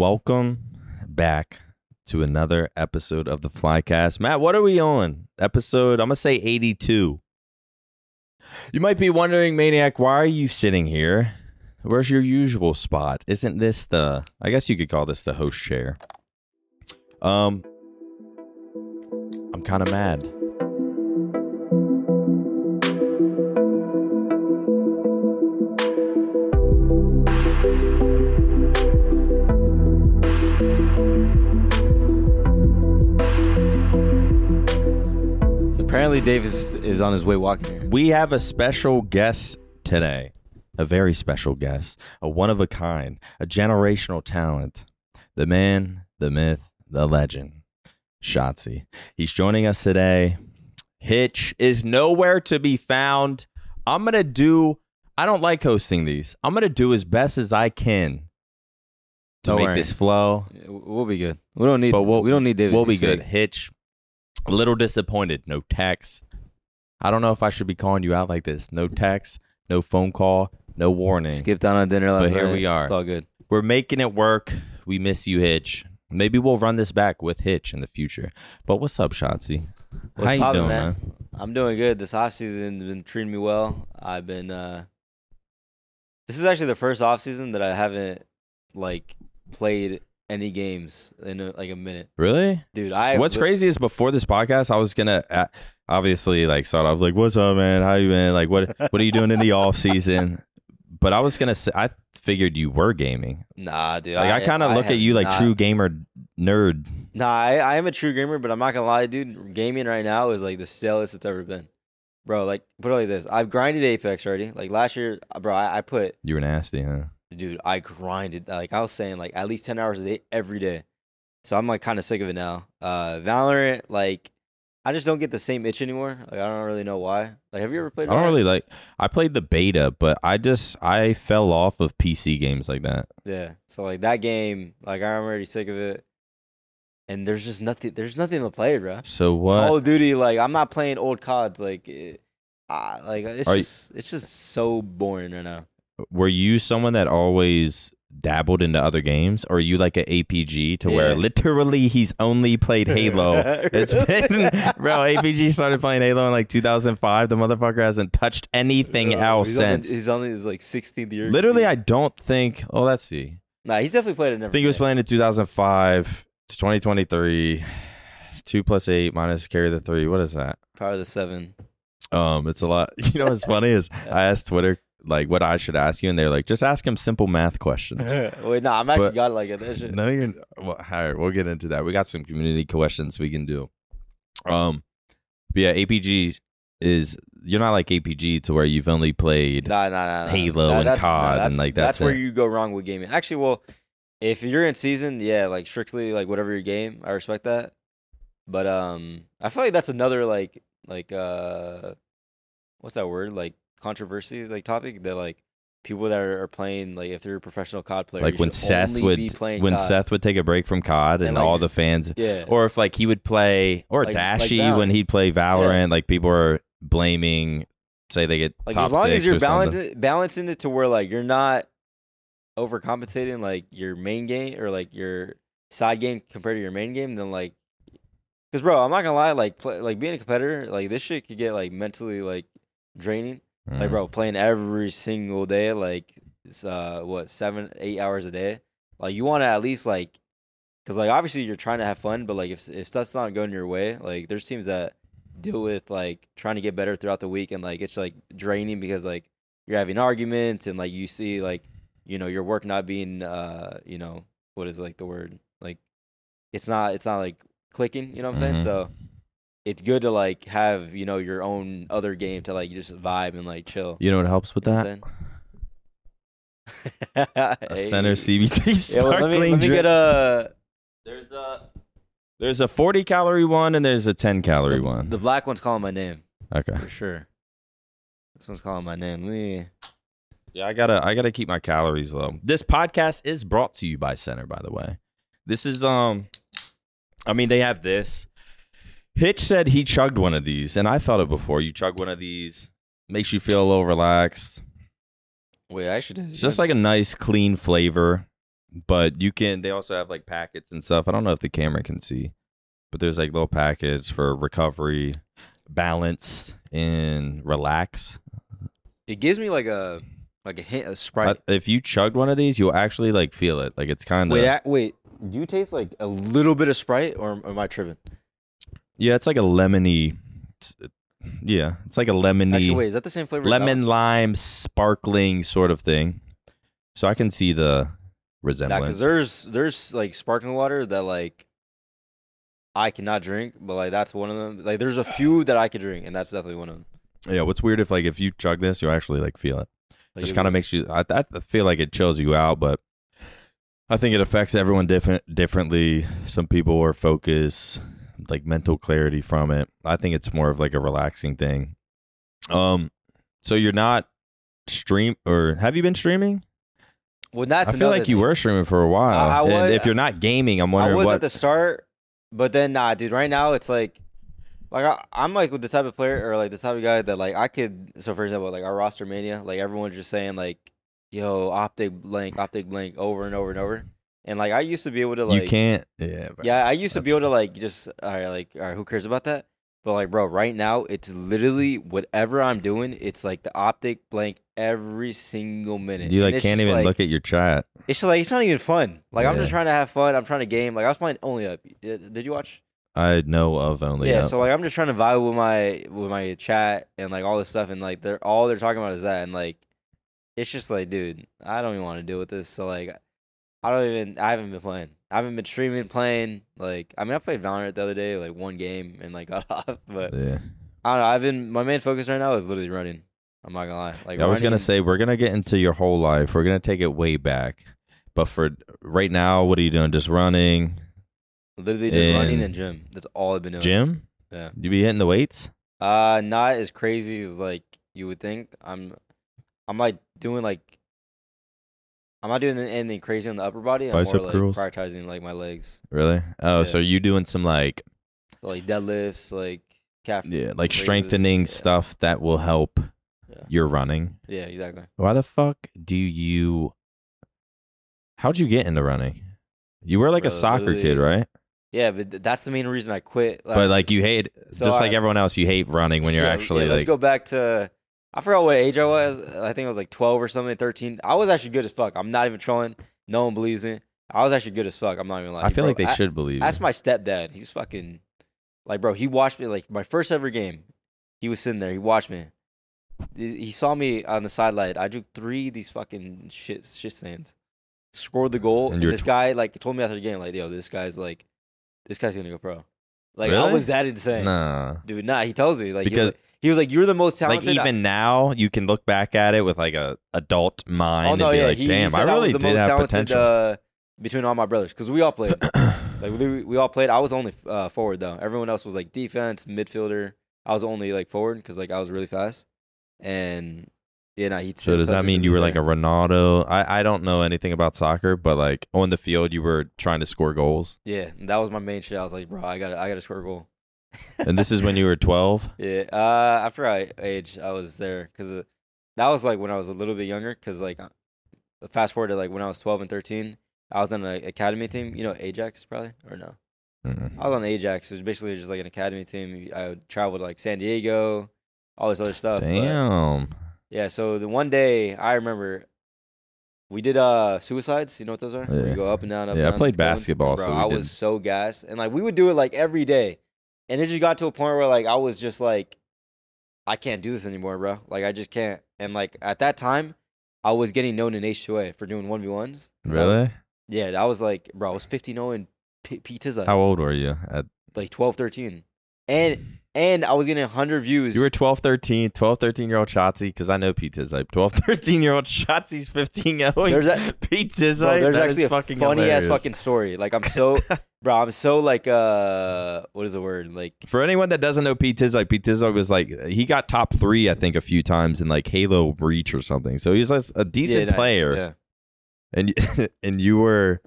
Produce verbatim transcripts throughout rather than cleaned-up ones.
Welcome back to another episode of the Flycast. Matt, what are we on? Episode, I'm going to say eighty-two. You might be wondering, Maniac, why are you sitting here? Where's your usual spot? Isn't this the, I guess you could call this the host chair. Um, I'm kind of mad. Apparently, Davis is on his way walking here. We have a special guest today, a very special guest, a one-of-a-kind, a generational talent, the man, the myth, the legend, Shotzzy. He's joining us today. Hitch is nowhere to be found. I'm going to do, I don't like hosting these. I'm going to do as best as I can to don't make worry. this flow. We'll be good. We don't need, but we'll, we don't need Davis. We'll be good. Hitch. A little disappointed. No text. I don't know if I should be calling you out like this. No text, no phone call, no warning. Skipped out on dinner last night. But here we are. It's all good. We're making it work. We miss you, Hitch. Maybe we'll run this back with Hitch in the future. But what's up, Shotzzy? What's How you poppin', doing, man? man? I'm doing good. This offseason has been treating me well. I've been... Uh... This is actually the first offseason that I haven't, like, played... any games in a, like a minute. Really? Dude, I... What's li- crazy is before this podcast, I was going to uh, obviously like start off like, what's up, man? How you been? Like, what What are you doing in the off season? But I was going to say, I figured you were gaming. Nah, dude. Like, I, I kind of look have, at you like nah, true gamer nerd. Nah, I, I am a true gamer, but I'm not going to lie, dude. Gaming right now is like the salest it's ever been. Bro, like, put it like this. I've grinded Apex already. Like last year, bro, I, I put... You were nasty, huh? Dude, I grinded, like I was saying, like at least ten hours a day every day. So I'm like kind of sick of it now. Uh, Valorant, like I just don't get the same itch anymore. Like I don't really know why. Like, have you ever played Valorant? I don't really like, I played the beta, but I just, I fell off of P C games like that. Yeah. So like that game, like I'm already sick of it. And there's just nothing, there's nothing to play, bro. So what? Call of Duty, like I'm not playing old C O Ds. Like, it, ah, like it's Are just, you- it's just so boring right now. Were you someone that always dabbled into other games, or are you like an A P G to yeah. where literally he's only played Halo? It's been bro. A P G started playing Halo in like two thousand five. The motherfucker hasn't touched anything uh, else he's since. Only, he's only his like sixteenth year. Literally, I don't think. Oh, let's see. Nah, he's definitely played it. Never I think played. He was playing in two thousand five to twenty twenty-three. Two plus eight minus carry the three. What is that? Power the seven. Um, it's a lot. You know what's funny is yeah. I asked Twitter. Like what I should ask you, and they're like, just ask him simple math questions. Wait, no, I'm actually but, got like a shit. No, you're. Well, all right, we'll get into that. We got some community questions we can do. Um, but yeah, A P G is you're not like A P G to where you've only played nah, nah, nah, nah. Halo nah, and C O D nah, and like that's, that's where you go wrong with gaming. Actually, well, if you're in season, yeah, like strictly like whatever your game, I respect that. But um, I feel like that's another like like uh, what's that word like. controversy like topic that like people that are playing like if they're a professional C O D player like when Seth would when C O D. Seth would take a break from C O D and, and like, all the fans yeah or if like he would play or like, Dashy like when he'd play Valorant yeah. like people are blaming say they get like top as long six as you're balancing balancing it to where like you're not overcompensating like your main game or like your side game compared to your main game then like because bro I'm not gonna lie like play, like being a competitor like this shit could get like mentally like draining. Like, bro, playing every single day, like, it's, uh, what, seven, eight hours a day? Like, you want to at least, like, because, like, obviously you're trying to have fun, but, like, if if stuff's not going your way, like, there's teams that deal with, like, trying to get better throughout the week, and, like, it's, like, draining because, like, you're having arguments, and, like, you see, like, you know, your work not being, uh, you know, what is, like, the word? Like, it's not, it's not, like, clicking, you know what I'm mm-hmm. saying? So... It's good to like have you know your own other game to like you just vibe and like chill. You know what helps with you know that? A hey. Center C B D sparkling yeah, well, let me, let me get a. There's a there's a forty calorie one and there's a ten calorie the, one. The black one's calling my name. Okay, for sure. This one's calling my name. Let me. Yeah, I gotta I gotta keep my calories low. This podcast is brought to you by Center, by the way. This is um, I mean they have this. Hitch said he chugged one of these, and I felt it before. You chug one of these, makes you feel a little relaxed. Wait, I should... It's just like a nice, clean flavor. But you can, they also have like packets and stuff. I don't know if the camera can see, but there's like little packets for recovery, balance, and relax. It gives me like a, like a hint of Sprite. Uh, if you chugged one of these, you'll actually like feel it. Like it's kind of. Wait, I, wait, do you taste like a little bit of Sprite, or am I tripping? Yeah, it's like a lemony. It's, yeah, it's like a lemony. Actually, wait, is that the same flavor? Lemon, lime, sparkling sort of thing. So I can see the resemblance. Nah, because there's there's like sparkling water that like I cannot drink, but like that's one of them. Like there's a few that I could drink, and that's definitely one of them. Yeah, what's weird if like if you chug this, you'll actually like feel it. Like, just kind of makes you. I, I feel like it chills you out, but I think it affects everyone different differently. Some people are focused, like mental clarity from it. I think it's more of like a relaxing thing. Um, so you're not stream, or have you been streaming? Well, that's I feel like thing. You were streaming for a while. I, I was, and if you're not gaming, I'm wondering. I was what... at the start, but then nah, dude. Right now, it's like, like I, I'm like with the type of player or like the type of guy that like I could. So for example, like our roster mania, like everyone's just saying like, "Yo, Optic blank, Optic blank," over and over and over. And like I used to be able to like, you can't, yeah, bro. Yeah. I used to be able to like just all right, like all right, who cares about that? But like, bro, right now it's literally whatever I'm doing. It's like the Optic blank every single minute. You like can't even like, look at your chat. It's just like it's not even fun. Like yeah. I'm just trying to have fun. I'm trying to game. Like I was playing Only Up. Did you watch? I know of Only Up. Yeah. So like I'm just trying to vibe with my with my chat and like all this stuff, and like they're all they're talking about is that, and like it's just like, dude, I don't even want to deal with this. So like. I don't even, I haven't been playing. I haven't been streaming, playing. Like, I mean, I played Valorant the other day, like one game and like got off. But yeah. I don't know. I've been, my main focus right now is literally running. I'm not going to lie. Like, yeah, I was going to say, we're going to get into your whole life. We're going to take it way back. But for right now, what are you doing? Just running? Literally just and running and gym. That's all I've been doing. Gym? Yeah. You be hitting the weights? Uh, not as crazy as like you would think. I'm, I'm like doing like, I'm not doing anything crazy on the upper body. I'm Bicep more like curls. Prioritizing like my legs. Really? Oh, yeah. So you doing some like, so, like deadlifts, like calf. Yeah, like raises. Strengthening yeah. stuff that will help yeah. your running. Yeah, exactly. Why the fuck do you? How'd you get into running? You were like Bro, a soccer kid, right? Yeah, but that's the main reason I quit. Like, but like you hate, so just I, like everyone else, you hate running when you're yeah, actually. Yeah, let's like, go back to. I forgot what age I was. I think I was like twelve or something, thirteen. I was actually good as fuck. I'm not even trolling. No one believes me. I was actually good as fuck. I'm not even lying. I feel bro. like they I, should believe. That's my stepdad. He's fucking like, bro. He watched me like my first ever game. He was sitting there. He watched me. He saw me on the sideline. I drew three of these fucking shit shit stands. Scored the goal, and, and this tw- guy like told me after the game, like, yo, this guy's like, this guy's gonna go pro. Like, really? I was that insane. Nah, dude, nah. He tells me like because. He was like, "You're the most talented." Like even I- now, you can look back at it with like a adult mind. Oh no, and be yeah, like, he, damn, he I really I was the did most have talented, potential uh, between all my brothers because we all played. like we, we all played. I was only uh, forward though. Everyone else was like defense, midfielder. I was only like forward because like I was really fast. And yeah, nah, he. So does that mean you were like a Ronaldo? I I don't know anything about soccer, but like on the field, you were trying to score goals. Yeah, that was my main shit. I was like, bro, I gotta I gotta score a goal. And this is when you were twelve? Yeah. Uh, after I age, I was there because uh, that was like when I was a little bit younger. Because like, fast forward to like when I was twelve and thirteen, I was on an academy team. You know, Ajax probably or no? Mm-hmm. I was on Ajax. It was basically just like an academy team. I would travel to like San Diego, all this other stuff. Damn. But, yeah. So the one day I remember, we did uh suicides. You know what those are? Yeah. We go up and down. Up yeah, down, I played basketball. Bro, so I didn't. was so gassed, and like we would do it like every day. And it just got to a point where, like, I was just like, I can't do this anymore, bro. Like, I just can't. And, like, at that time, I was getting known in H two A for doing one v ones. Really? I, yeah, I was like, bro, I was fifteen oh in PeteTizzi. How old were you? At like twelve, thirteen. And and I was getting one hundred views. You were twelve, thirteen, twelve, thirteen-year-old Shotzzy, because I know PeteTizzi. twelve, thirteen-year-old Shotzi's fifteen oh PeteTizzi. Bro, there's that actually a funny-ass fucking story. Like, I'm so... Bro, I'm so like, uh, what is the word? Like, for anyone that doesn't know PeteTizzi, like PeteTizzi was like, he got top three, I think, a few times in like Halo Reach or something. So he was like a decent yeah, player. Yeah. And, and you were,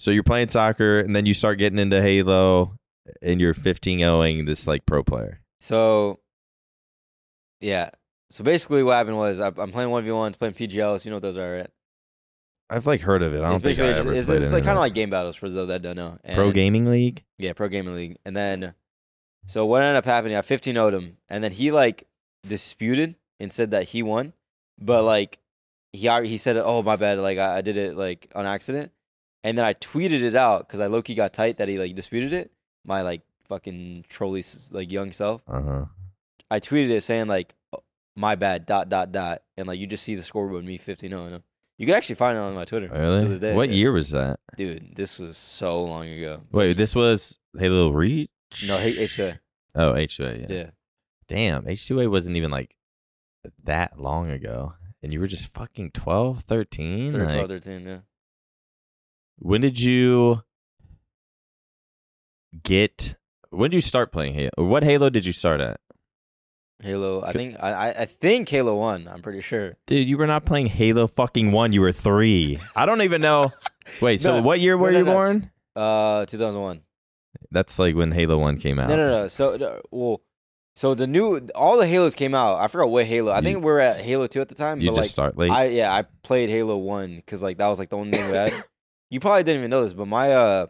so you're playing soccer and then you start getting into Halo and you're fifteen oh-ing this like pro player. So, yeah. So basically what happened was I'm playing one v ones, playing P G Ls. You know what those are, right? I've like heard of it. I don't think I ever it's, played it's it. It's like kind of like game battles for those that don't know. And Pro Gaming League? Yeah, Pro Gaming League. And then, so what ended up happening, I fifteen oh'd him. And then he like disputed and said that he won. But like, he he said, oh, my bad. Like, I, I did it like on accident. And then I tweeted it out because I low-key got tight that he like disputed it. My like fucking trolley like young self. Uh-huh. I tweeted it saying like, oh, my bad, dot, dot, dot. And like, you just see the scoreboard, me fifteen oh him. You can actually find it on my Twitter. Really? To this day. What yeah. year was that? Dude, this was so long ago. Wait, this was Halo Reach? No, H two A. Oh, H two A, yeah. Yeah. Damn, H two A wasn't even like that long ago. And you were just fucking twelve, thirteen? Like, twelve, thirteen, yeah. When did you get... When did you start playing Halo? What Halo did you start at? Halo, I think I, I think Halo one, I'm pretty sure. Dude, you were not playing Halo fucking one, you were three. I don't even know. Wait, no, so what year were no, no, you no. born? Uh, two thousand one. That's like when Halo one came out. No, no, no. So, no, well, so the new, all the Halos came out. I forgot what Halo. I you, think we were at Halo two at the time. You but just like, start late? I, yeah, I played Halo one because like that was like the only thing we had. You probably didn't even know this, but my, uh,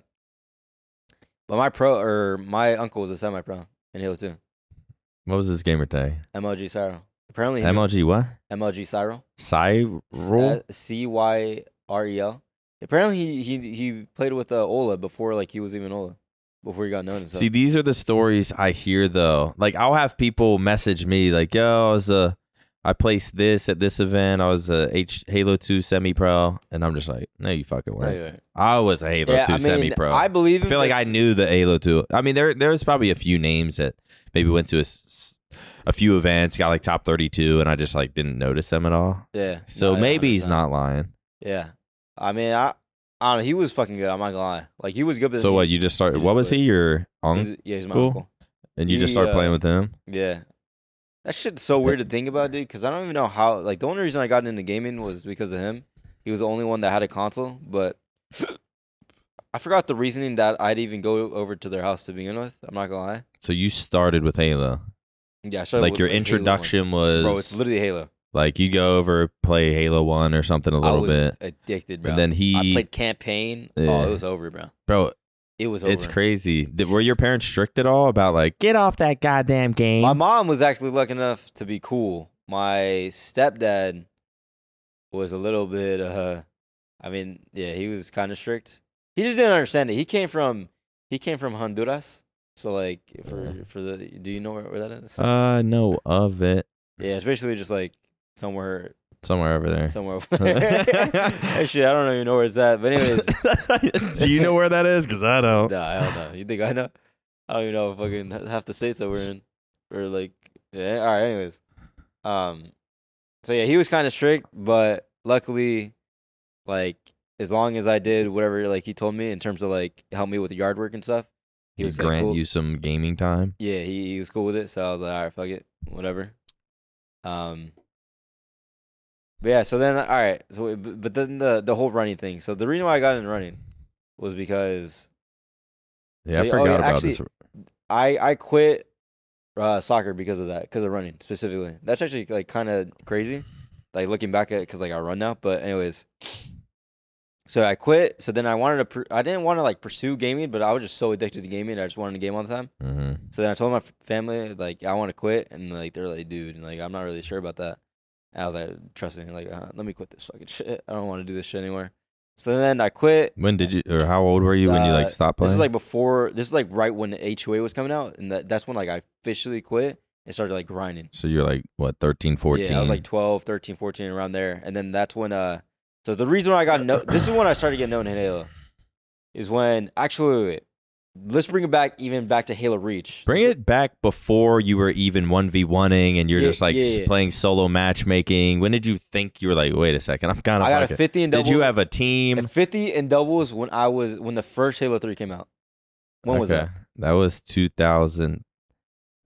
but my pro, or my uncle was a semi-pro in Halo two. What was his gamer tag? M L G Cyril. Apparently, M L G what? M L G Cyril. Cyril. C Y R E L. Apparently, he he he played with uh, Ola before like he was even Ola, before he got known. So. See, these are the stories I hear though. Like I'll have people message me like, "Yo, I was a, I placed this at this event. I was a H- Halo two semi pro," and I'm just like, "No, you fucking weren't. No, right. I was a Halo yeah, two I mean, semi pro. I believe. I feel like I knew the Halo two. I mean, there there's probably a few names that." Maybe went to a, a few events, got like top thirty-two, and I just like didn't notice them at all. Yeah. So no, maybe he's not lying. Yeah. I mean, I, I don't know. He was fucking good. I'm not gonna lie. Like he was good. But so what? You just started. Just what was played. He? Your uncle? He's, yeah, he's my uncle. And you he, just started uh, playing with him. Yeah. That shit's so weird to think about, dude. Because I don't even know how. Like the only reason I got into gaming was because of him. He was the only one that had a console. But I forgot the reasoning that I'd even go over to their house to begin with. I'm not gonna lie. So you started with Halo. Yeah, I started like with your with introduction Halo was. Bro, it's literally Halo. Like you go over, play Halo one or something a little bit. I was bit. addicted, bro. And then he. I played campaign. Yeah. Oh, it was over, bro. Bro, it was over. It's crazy. Did, were your parents strict at all about like get off that goddamn game? My mom was actually lucky enough to be cool. My stepdad was a little bit. Uh, I mean, yeah, he was kind of strict. He just didn't understand it. He came from he came from Honduras. So like for for the do you know where, where that is? Uh no of it. Yeah, it's basically just like somewhere somewhere over there. Somewhere over there. Actually, I don't even know where it's at. But anyways, do you know where that is? Because I don't. Nah, I don't know. You think I know? I don't even know fucking half the states that we're in. Or like yeah. All right. Anyways, um, so yeah, he was kind of strict, but luckily, like. As long as I did whatever like he told me in terms of like help me with the yard work and stuff, he, he was grant like, cool. you some gaming time. Yeah, he, he was cool with it, so I was like, all right, fuck it, whatever. Um, but yeah, so then all right, so but then the the whole running thing. So the reason why I got into running was because yeah, so, I forgot oh, yeah, about actually, this. I I quit uh, soccer because of that, because of running specifically. That's actually like kind of crazy, like looking back at it, because like I run now. But anyways. So I quit. So then I wanted to. Pr- I didn't want to like pursue gaming, but I was just so addicted to gaming. I just wanted to game all the time. Mm-hmm. So then I told my f- family like I want to quit, and like they're like, dude, and, like I'm not really sure about that. And I was like, trust me, like uh, let me quit this fucking shit. I don't want to do this shit anymore. So then I quit. When did you? Or how old were you when uh, you like stopped playing? This is like before. This is like right when H O A was coming out, and that, that's when like I officially quit and started like grinding. So you're like what, thirteen, fourteen? Yeah, I was like twelve, thirteen, fourteen, around there, and then that's when uh. So the reason why I got known, this is when I started getting known in Halo, is when, actually, wait, wait, let's bring it back, even back to Halo Reach. Bring let's it go. back before you were even one v one-ing and you're yeah, just like yeah, yeah. playing solo matchmaking. When did you think you were like, wait a second, I'm kind of I got like a fifty and doubles. Did you have a team? And fifty and doubles when I was, when the first Halo three came out. When okay. was that? That was two thousand.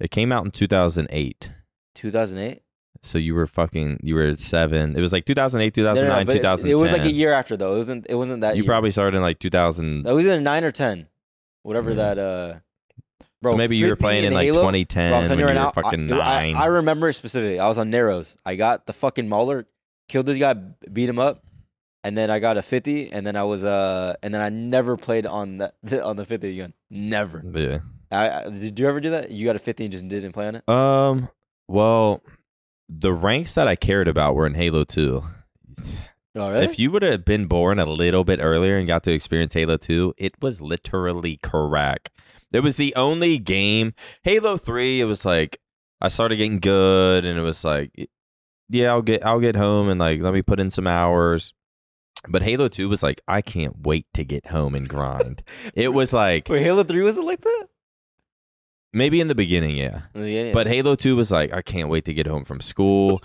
It came out in two thousand eight. two thousand eight? So you were fucking, you were seven. It was like two thousand eight, two thousand nine, no, no, two thousand ten. It was like a year after though. It wasn't, it wasn't that You year. probably started in like two thousand. It was either nine or ten. Whatever mm-hmm. that, uh. Bro, so maybe you were playing in like Halo, twenty ten bro, I'm telling you right now, fucking I, nine. I, I remember specifically. I was on Narrows. I got the fucking Mauler, killed this guy, beat him up. and then I got a fifty, and then I was uh, and then I never played on that on the fifty again. Never. Yeah. I, I, did you ever do that? You got a fifty and just didn't play on it? Um. Well, the ranks that I cared about were in Halo two. Oh, really? If you would have been born a little bit earlier and got to experience Halo two, it was literally crack. It was the only game. Halo three, it was like I started getting good, and it was like, yeah, I'll get I'll get home and like let me put in some hours. But Halo two was like, I can't wait to get home and grind. It was like, wait, Halo three wasn't like that? Maybe in the beginning, yeah. In the beginning, but yeah. Halo two was like, I can't wait to get home from school.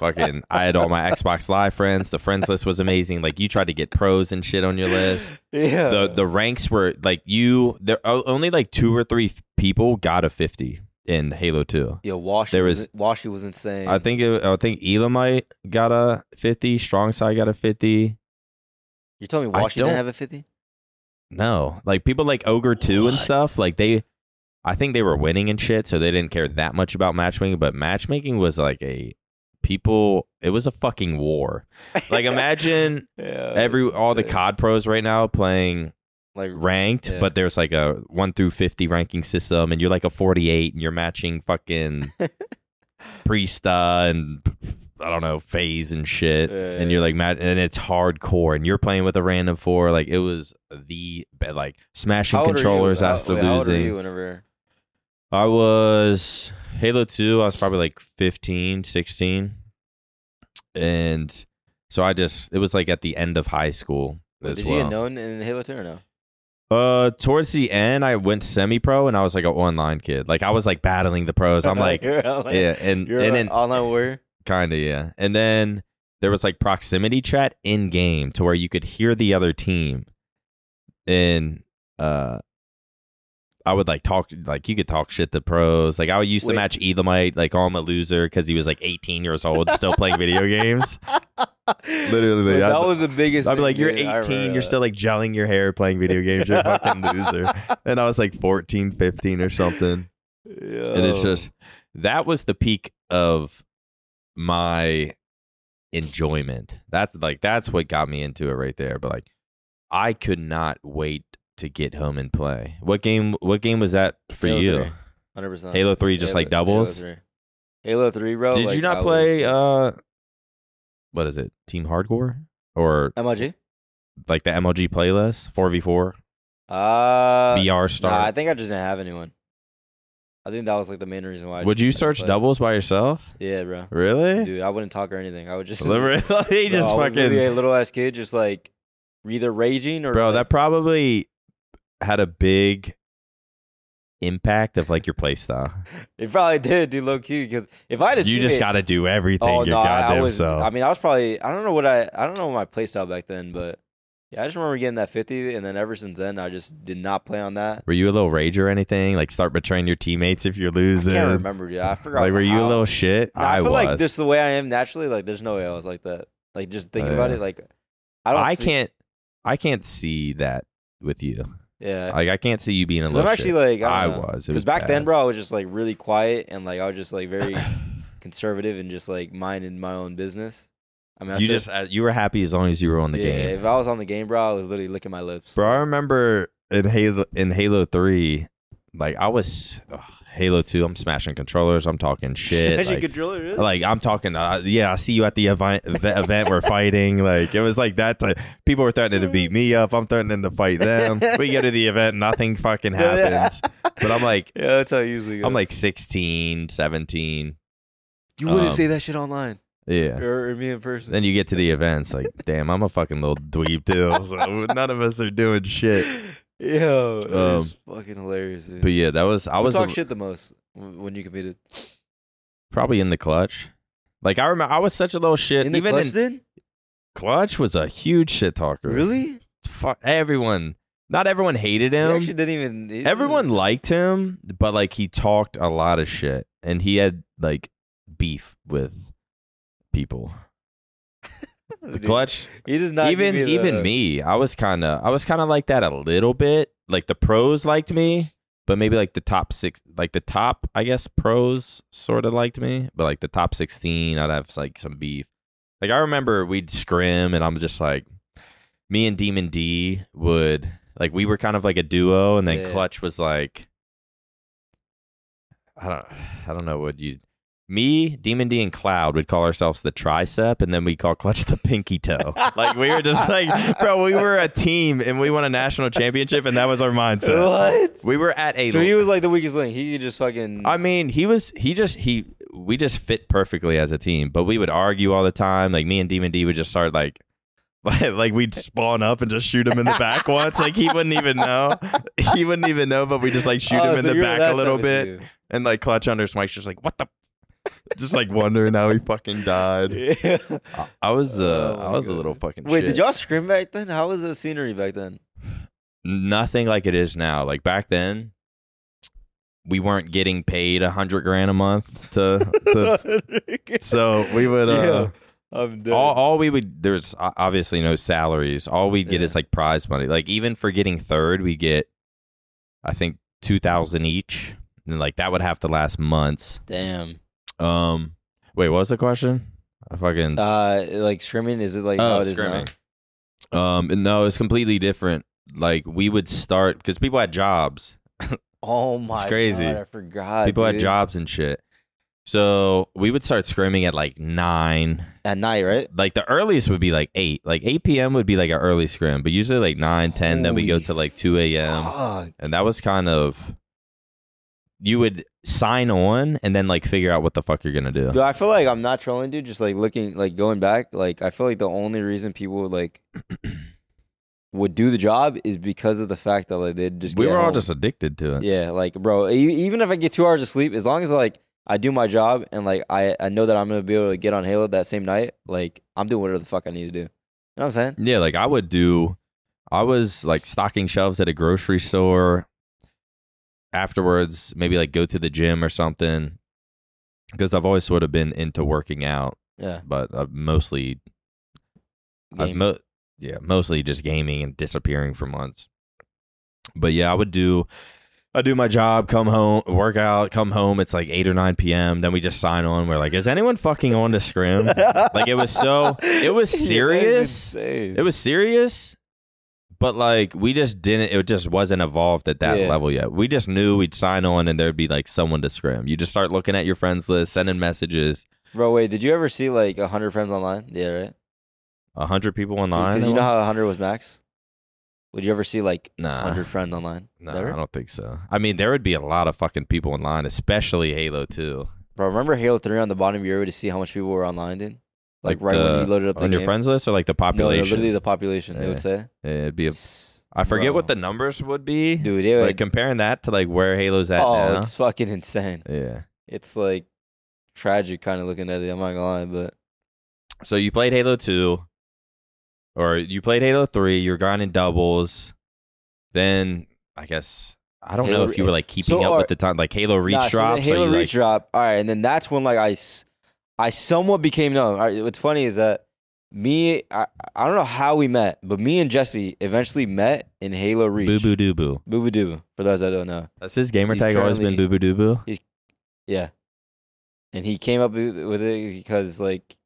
Fucking, I had all my Xbox Live friends. The friends list was amazing. Like, you tried to get pros and shit on your list. Yeah. The the ranks were, like, you, there only, like, two or three people got a fifty in Halo two. Yeah, Washy, there was, was, Washy was insane. I think it, I think Elamite got a fifty. Strong Side got a fifty. You're telling me Washy didn't have a fifty? No. Like, people like Ogre two what? and stuff, like, they... I think they were winning and shit, so they didn't care that much about matchmaking, but matchmaking was like a people, it was a fucking war. Like, imagine yeah, every all the C O D pros right now playing like ranked, yeah. but there's like a one through fifty ranking system, and you're like a forty-eight, and you're matching fucking Priesta and I don't know, Phase and shit, yeah, and you're like mad, and it's hardcore, and you're playing with a random four. Like, it was the, like, smashing controllers after losing. How old are you whenever... I was Halo two, I was probably like fifteen, sixteen. And so I just, it was like at the end of high school as well. Did you get known in Halo two or no? Uh, towards the end, I went semi-pro and I was like an online kid. Like, I was like battling the pros. I'm like, you're like yeah. And, you're and an online warrior? Kind of, yeah. And then there was like proximity chat in game to where you could hear the other team. And, uh, I would like talk, like you could talk shit to pros. Like I used Wait. to match Elamite, like oh, I'm a loser because he was like eighteen years old, still playing video games. Literally, that I, was the biggest. I'd be like, you're eighteen, you're still like gelling your hair, playing video games. You're a fucking loser. And I was like fourteen, fifteen or something. Yo. And it's just that was the peak of my enjoyment. That's like that's what got me into it right there. But like, I could not wait to get home and play. What game What game was that for Halo you? three, one hundred percent. Halo three just Halo, like doubles? Halo three, Halo three bro. Did like, you not I play, was... uh, what is it, Team Hardcore? Or M L G? Like the M L G playlist? four v four? Uh, B R Star? Nah, I think I just didn't have anyone. I think that was like the main reason why. I would you search doubles by yourself? Yeah, bro. Really? Dude, I wouldn't talk or anything. I would just... Literally? Just no, fucking... a little ass kid just like either raging or... Bro, like, that probably... had a big impact of like your play style. It probably did, dude, low key. Because if I had a you teammate, just got to do everything. Oh, your no, goddamn I was. Self. I mean, I was probably. I don't know what I. I don't know my play style back then, but yeah, I just remember getting that fifty, and then ever since then, I just did not play on that. Were you a little rage or anything? Like start betraying your teammates if you're losing. I can't remember, dude. I forgot. Like, were you how. a little shit? No, I, I feel was. like this is the way I am naturally. Like, there's no way I was like that. Like, just thinking uh, about it, like I don't. I see- can't. I can't see that with you. Yeah, like I can't see you being a little. I'm actually shit. like I, I was because back bad. then, bro, I was just like really quiet and like I was just like very conservative and just like minded my own business. I mean, you I just it. you were happy as long as you were on the yeah, game. Yeah, if I was on the game, bro, I was literally licking my lips. Bro, I remember in Halo in Halo three, like I was ugh, Halo two. I'm smashing controllers. I'm talking shit. Smashing like, controller, really? Like I'm talking. Uh, yeah, I see you at the event. event we're fighting. Like it was like that. Type. People were threatening to beat me up. I'm threatening to fight them. We get to the event. Nothing fucking happens. But I'm like, yeah, that's how it usually goes. I'm like sixteen, seventeen. You wouldn't um, say that shit online. Yeah, or, or me in person. Then you get to the events. Like, damn, I'm a fucking little dweeb too. So none of us are doing shit. Yo, it was um, fucking hilarious, dude. But yeah, that was I Who was talk a, shit the most when you competed. Probably in the clutch. Like I remember, I was such a little shit. In the Even clutch, in, then clutch was a huge shit talker. Really? Fuck everyone. Not everyone hated him. He actually didn't even. Everyone was... liked him, but like he talked a lot of shit, and he had like beef with people. The clutch. He does not even me even me. I was kind of I was kind of like that a little bit. Like the pros liked me, but maybe like the top six, like the top I guess pros sort of liked me, but like the top sixteen, I'd have like some beef. Like I remember we'd scrim, and I'm just like me and Demon D would, like, we were kind of like a duo, and then yeah. Clutch was like, I don't, I don't know what you, me, Demon D, and Cloud would call ourselves the tricep, and then we call Clutch the pinky toe. Like, we were just like, bro, we were a team, and we won a national championship, and that was our mindset. What? We were at a. So he was like the weakest link. He just fucking. I mean, he was. He just he. We just fit perfectly as a team, but we would argue all the time. Like, me and Demon D would just start like. Like, we'd spawn up and just shoot him in the back once. Like, he wouldn't even know. He wouldn't even know, but we just, like, shoot oh, him so in the back a little bit. And, like, Clutch under Smike's just like, what the? Just, like, wondering how he fucking died. Yeah. I, I was, uh, oh, I was God. a little fucking Wait, shit. Did y'all scrim back then? How was the scenery back then? Nothing like it is now. Like, back then, we weren't getting paid a hundred grand a month. to. to so, we would... Uh, yeah. I'm dead. All, all we would there's obviously no salaries. All we get yeah. is like prize money. Like, even for getting third, we get I think two thousand each, and like that would have to last months. Damn. Um, wait, what was the question? I fucking uh, like scrimming. Is it like oh, how it is now? Um, no, it's completely different. Like, we would start because people had jobs. Oh my, it's crazy. God, I forgot. People dude. had jobs and shit. So we would start scrimming at like nine at night, right? Like, the earliest would be like eight, like eight p.m. would be like an early scrim, but usually like nine, ten. Holy then we go to like two a.m. And that was kind of, you would sign on and then like figure out what the fuck you're gonna do. Dude, I feel like I'm not trolling, dude. Just like looking, like going back, like I feel like the only reason people would like would do the job is because of the fact that like they just we get were all home. just addicted to it. Yeah, like, bro, even if I get two hours of sleep, as long as like. I do my job, and like I, I know that I'm gonna be able to get on Halo that same night. Like, I'm doing whatever the fuck I need to do. You know what I'm saying? Yeah, like I would do. I was like stocking shelves at a grocery store. Afterwards, maybe like go to the gym or something, because I've always sort of been into working out. Yeah, but I've mostly, I've mo- yeah, mostly just gaming and disappearing for months. But yeah, I would do. I do my job, come home, work out, come home. It's like eight or nine p.m. Then we just sign on. We're like, is anyone fucking on to scrim? Like, it was so, it was serious. Yeah, it, was it was serious, but like we just didn't, it just wasn't evolved at that yeah. level yet. We just knew we'd sign on and there'd be like someone to scrim. You just start looking at your friends list, sending messages. Bro, wait, did you ever see like one hundred friends online? Yeah, right? one hundred people online? Because you know how one hundred was max? Would you ever see, like, nah. one hundred friends online? No, nah, I don't think so. I mean, there would be a lot of fucking people online, especially Halo two. Bro, remember Halo three on the bottom? You were able to see how much people were online, dude? Like, like right the, when you loaded up the on game? On your friends list or, like, the population? No, no, literally the population, yeah. They would say. Yeah, it'd be a, I forget Bro. what the numbers would be. Dude, it would, like, comparing that to, like, where Halo's at oh, now. Oh, it's fucking insane. Yeah. It's, like, tragic kind of looking at it. I'm not gonna lie, but... So you played Halo two. Or you played Halo three, you're grinding doubles. Then, I guess, I don't Halo, know if you were, like, keeping so, up or, with the time. Like, Halo Reach nah, dropped. So Halo so Reach like, dropped. All right, and then that's when, like, I, I somewhat became known. All right, what's funny is that me, I, I don't know how we met, but me and Jesse eventually met in Halo Reach. Boo Boo Doo Boo. Boo Boo Doo Boo, for those that don't know. That's his gamer he's tag always been Boo Boo Doo Boo? He's, yeah. And he came up with it because, like,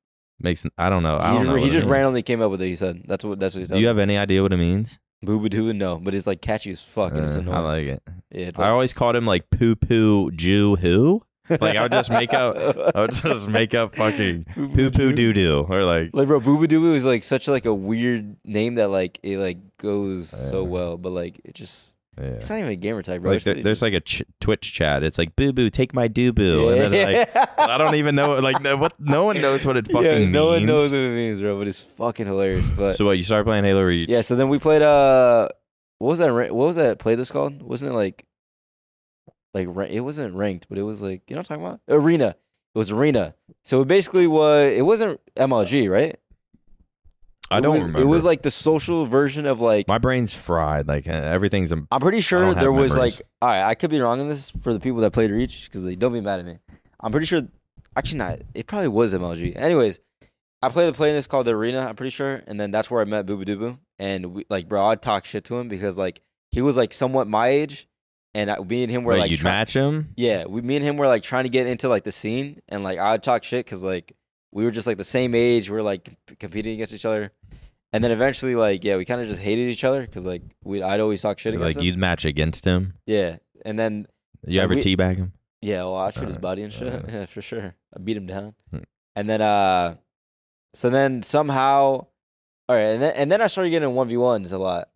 Makes I don't know. I don't he know. He just randomly came up with it. He said, "That's what. That's what he said." Do you have any idea what it means? Boo doo, no, but it's like catchy as fuck, and uh, it's annoying. I like it. Yeah, it's like, I always called him like poo poo Jew who. Like I would just make up. I would just make up fucking poo poo doo doo or like like bro. Boo doo is like such like a weird name that like it like goes yeah. so well, but like it just. Yeah. It's not even a gamer tag, bro. Like there, there's like a ch- Twitch chat. It's like boo boo, take my doo boo, yeah. and then like I don't even know. Like no, what? No one knows what it fucking yeah, means. No one knows what it means, bro. But it's fucking hilarious. But so what? You started playing Halo Reach. Yeah. So then we played. Uh, what was that? What was that playlist called? Wasn't it like, like it wasn't ranked, but it was like you know what I'm talking about? Arena. It was arena. So it basically was. It wasn't M L G, right? I don't it was, remember. It was like the social version of like my brain's fried. Like everything's. I'm pretty sure there was memories. Like. All right, I could be wrong on this for the people that played Reach because they don't be mad at me. I'm pretty sure. Actually, not. It probably was M L G. Anyways, I played the playlist called The Arena. I'm pretty sure, and then that's where I met Boo Boo Doo Boo. And we, like, bro, I'd talk shit to him because like he was like somewhat my age, and I, me and him were like, like you'd try- match him. Yeah, we, me and him were like trying to get into like the scene, and like I'd talk shit because like. We were just like the same age. We were like competing against each other. And then eventually, like, yeah, we kind of just hated each other because, like, we I'd always talk shit against like, him. Like, you'd match against him? Yeah. And then... You like, ever we, teabag him? Yeah, well, I showed his body and shit. Right. Yeah, for sure. I beat him down. Hmm. And then, uh... So then somehow... All right, and then, and then I started getting in one v ones a lot.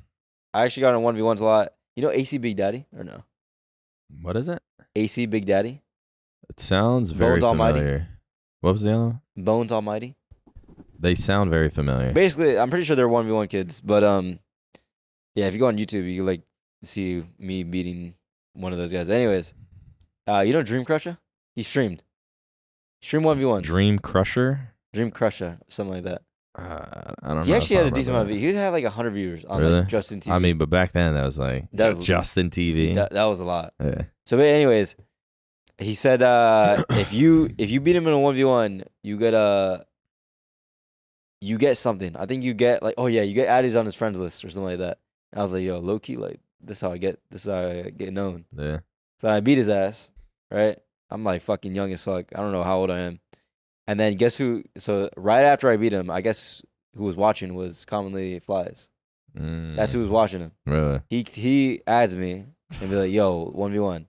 I actually got in one v ones a lot. You know A C Big Daddy or no? What is it? A C Big Daddy. It sounds very Bones familiar. Almighty. What was the other one? Bones Almighty. They sound very familiar. Basically, I'm pretty sure they're one v one kids, but um, yeah, if you go on YouTube, you can, like, see me beating one of those guys. But anyways, uh, you know Dream Crusher? He streamed. Stream one v ones. Dream Crusher? Dream Crusher, something like that. Uh, I don't he know. He actually had a decent amount of views. He had like one hundred viewers on really? Like, Justin T V. I mean, but back then that was like that was, Justin T V. That, that was a lot. Yeah. So, but anyways, he said uh, if you if you beat him in a one v one, you get a you get something. I think you get like oh yeah, you get Addy's on his friends list or something like that. And I was like, yo, low key, like this is how I get this is how I get known. Yeah. So I beat his ass, right? I'm like fucking young as fuck. I don't know how old I am. And then guess who? So right after I beat him, I guess who was watching was Commonly Flies. Mm. That's who was watching him. Really? He he adds me and be like, "Yo, one v one."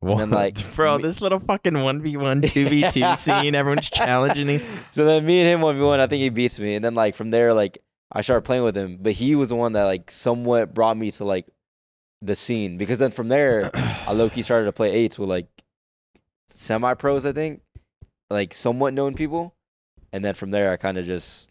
What? And like, bro, me, this little fucking one v one, two v two scene. Everyone's challenging me. So then me and him one v one. I think he beats me, and then like from there, like I started playing with him. But he was the one that like somewhat brought me to like the scene because then from there, I low key started to play eights with like semi pros, I think. Like somewhat known people, and then from there I kind of just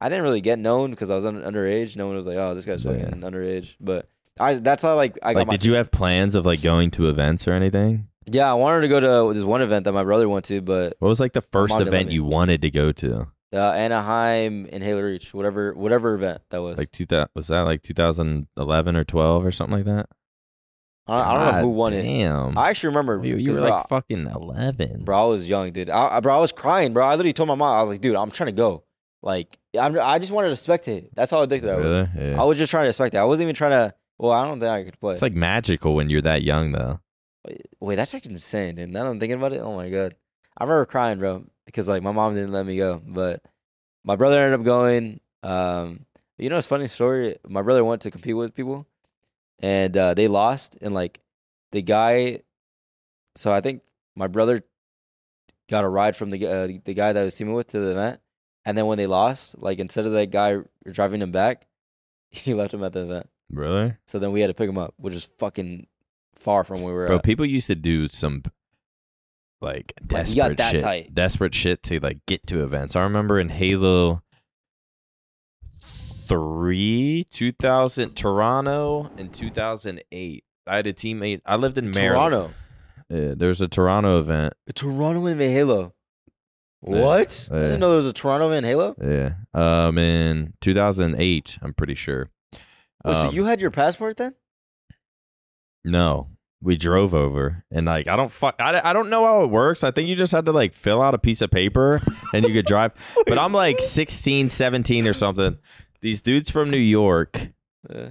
I didn't really get known because I was un- underage. No one was like, "Oh, this guy's fucking yeah. underage." But I that's how like I got like. My did you have plans of like going to events or anything? Yeah, I wanted to go to this one event that my brother went to, but what was like the first event you wanted to go to? Uh, Anaheim and Halo Reach, whatever whatever event that was. Like two thousand was that like two thousand eleven or twelve or something like that? I don't God know who won damn. It. I actually remember. You, you were bro, like fucking eleven. Bro, I was young, dude. I, I, bro, I was crying, bro. I literally told my mom, I was like, dude, I'm trying to go. Like, I'm, I just wanted to spectate. That's how addicted really? I was. Yeah. I was just trying to spectate. I wasn't even trying to, well, I don't think I could play. It's like magical when you're that young, though. Wait, that's actually insane, dude. Now that I'm thinking about it, oh my God. I remember crying, bro, because like my mom didn't let me go. But my brother ended up going. Um, you know, it's a funny story. My brother went to compete with people. And uh, they lost, and like the guy, so I think my brother got a ride from the uh, the guy that I was teaming with to the event, and then when they lost, like instead of that guy driving him back, he left him at the event. Really? So then we had to pick him up, which is fucking far from where we were. Bro, at. People used to do some like desperate like, you got that shit, tight. desperate shit to like get to events. I remember in Halo. Three, two thousand, Toronto in two thousand eight. I had a teammate. I lived in Maryland. Toronto. Yeah, there was a Toronto event. A Toronto event in Halo. What? Yeah. I didn't know there was a Toronto event in Halo? Yeah. Um, in two thousand eight, I'm pretty sure. Um, oh, so you had your passport then? No. We drove over and like I don't fuck I, I don't know how it works. I think you just had to like fill out a piece of paper and you could drive. But I'm like sixteen, seventeen or something. These dudes from New York,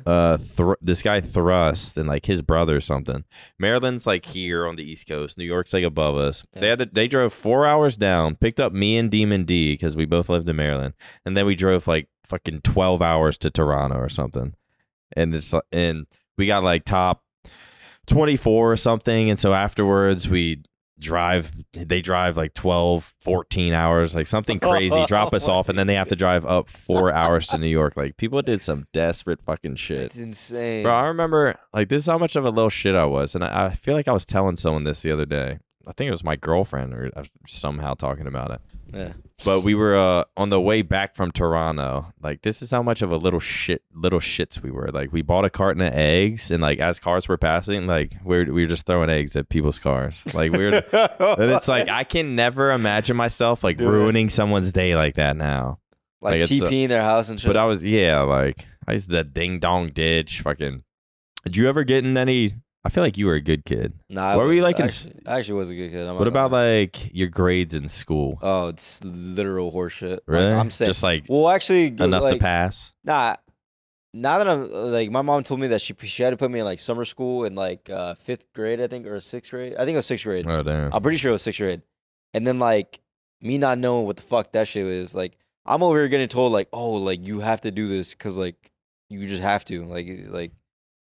uh, thr- this guy Thrust and like his brother or something. Maryland's like here on the East Coast. New York's like above us. Yeah. They had to, they drove four hours down, picked up me and Demon D because we both lived in Maryland, and then we drove like fucking twelve hours to Toronto or something. And it's and we got like top twenty-four or something. And so afterwards we. drive they drive like twelve, fourteen hours, like something crazy, drop us off, and then they have to drive up four hours to New York. Like people did some desperate fucking shit. It's insane, bro. I remember like this is how much of a little shit I was, and I, I feel like I was telling someone this the other day. I think it was my girlfriend or I was somehow talking about it. Yeah, but we were uh on the way back from Toronto. Like this is how much of a little shit little shits we were. Like we bought a carton of eggs, and like as cars were passing, like we were, we were just throwing eggs at people's cars. Like we're and it's like I can never imagine myself like Dude. ruining someone's day like that now. Like, like TPing their house and shit. But I was yeah like I used to the ding dong ditch fucking. Did you ever get in any? I feel like you were a good kid. Nah, what I, were you like? I actually, in, I actually was a good kid. I'm what about there. like your grades in school? Oh, it's literal horseshit. Really? Like, I'm sick. Just like well, actually, enough like, to pass. Nah, now that I'm like, my mom told me that she she had to put me in like summer school in like uh, fifth grade, I think, or sixth grade. I think it was sixth grade. Oh damn! I'm pretty sure it was sixth grade. And then like me not knowing what the fuck that shit was, like I'm over here getting told like, oh, like you have to do this because like you just have to, like, like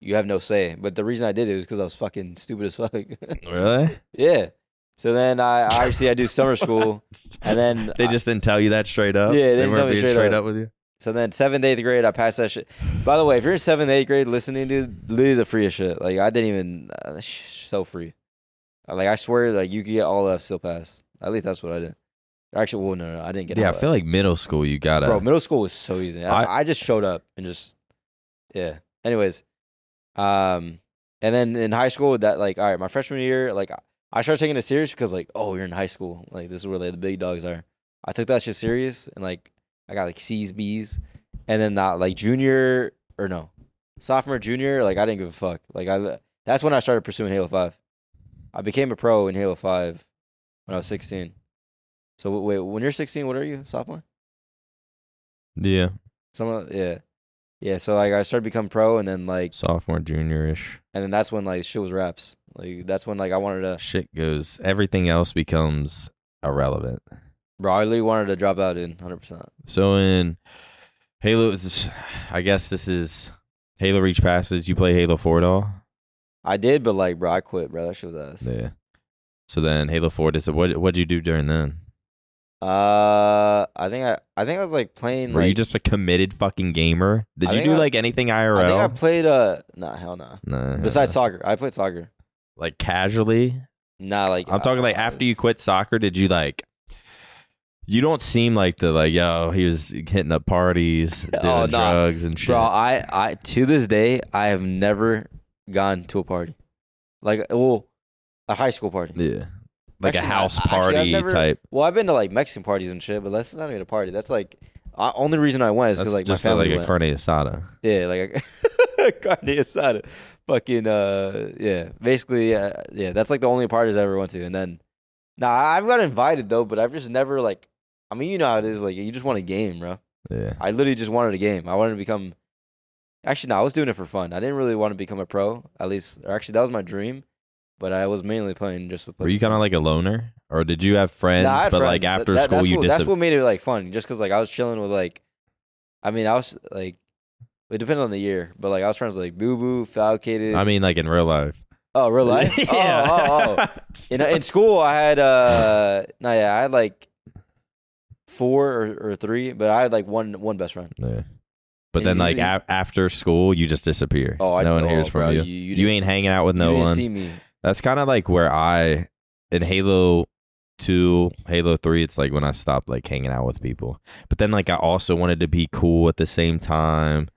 you have no say. But the reason I did it was because I was fucking stupid as fuck. Really? Yeah. So then I obviously I do summer school, and then they just I, didn't tell you that straight up. Yeah, they, they didn't tell me straight, straight up. up with you. So then seventh, eighth grade, I passed that shit. By the way, if you're in seventh, eighth grade listening, dude, literally the freest shit. Like I didn't even uh, so free. Like I swear, like you could get all F still pass. At least that's what I did. Actually, well, no, no, I didn't get. Yeah, I feel that. Like middle school, you gotta. Bro, middle school was so easy. I, I, I just showed up and just, yeah. Anyways, um, and then in high school, that like, all right, my freshman year, like, I started taking it serious because like, oh, you're in high school, like this is where like, the big dogs are. I took that shit serious and like, I got like C's, B's, and then not like junior or no, sophomore, junior, like I didn't give a fuck. Like I, that's when I started pursuing Halo five. I became a pro in Halo five when I was sixteen. So wait, when you're sixteen, what are you? Sophomore? Yeah. Some yeah. Yeah, so like I started becoming pro and then like sophomore, junior-ish. And then that's when like shit was wraps. Like that's when like I wanted to shit goes. Everything else becomes irrelevant. Bro, I literally wanted to drop out in one hundred percent. So in Halo, I guess this is Halo Reach passes. You play Halo four at all? I did, but like, bro, I quit, bro. That shit was ass. Yeah. So then Halo four, this, what what'd you do during then? Uh, I think I, I think I was like playing. Were like, you just a committed fucking gamer? Did I you do I, like anything I R L? I think I played. Uh, nah, hell nah. Nah. Besides nah. soccer, I played soccer. Like casually? Nah, like I'm talking I, like I was, after you quit soccer, did you like? You don't seem like the like yo. He was hitting up parties, doing oh, nah. drugs and shit. Bro, I, I to this day I have never gone to a party, like well, a high school party. Yeah. Like actually, a house party actually, never, type. Well, I've been to like Mexican parties and shit, but that's not even a party. That's like uh, only reason I went is because like just my family like went. A carne asada. Yeah, like a carne asada. Fucking uh, yeah. Basically, yeah, yeah. That's like the only parties I ever went to. And then, nah, I've got invited though, but I've just never like. I mean, you know how it is. Like you just want a game, bro. Yeah. I literally just wanted a game. I wanted to become. Actually, no, nah, I was doing it for fun. I didn't really want to become a pro. At least, or actually, that was my dream. But I was mainly playing just with players. Were you kind of like a loner? Or did you have friends? Nah, I had but friends. Like after that, school, you just. Dis- that's what made it like fun. Just because like I was chilling with like, I mean, I was like, it depends on the year. But like I was friends with like Boo Boo, Falcated. I mean, like in real life. Oh, real life? Yeah. Oh, oh, oh. in, in school, I had, uh, no, yeah, I had like four or, or three, but I had like one one best friend. Yeah. But and then, like, a- after school, you just disappear. Oh, I No one oh, hears from bro, you. You, you, you ain't hanging out with no you didn't one. See me. That's kind of like where I, in Halo two, Halo three, it's like when I stopped like hanging out with people. But then like I also wanted to be cool at the same time.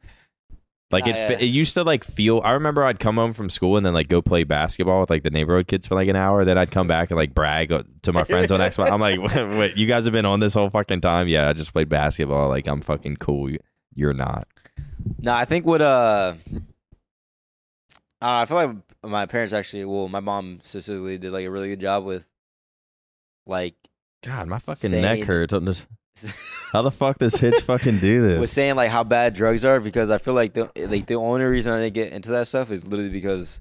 Like nah, it, yeah. it used to like feel, I remember I'd come home from school and then like go play basketball with like the neighborhood kids for like an hour. Then I'd come back and like brag to my friends on Xbox. I'm like, what, what, you guys have been on this whole fucking time? Yeah, I just played basketball. Like I'm fucking cool. You're not. No, nah, I think what, uh... Uh, I feel like my parents actually, well, my mom specifically did like a really good job with, like, God, my fucking saying, neck hurts. How the fuck does Hitch fucking do this? With saying like how bad drugs are, because I feel like the like the only reason I didn't get into that stuff is literally because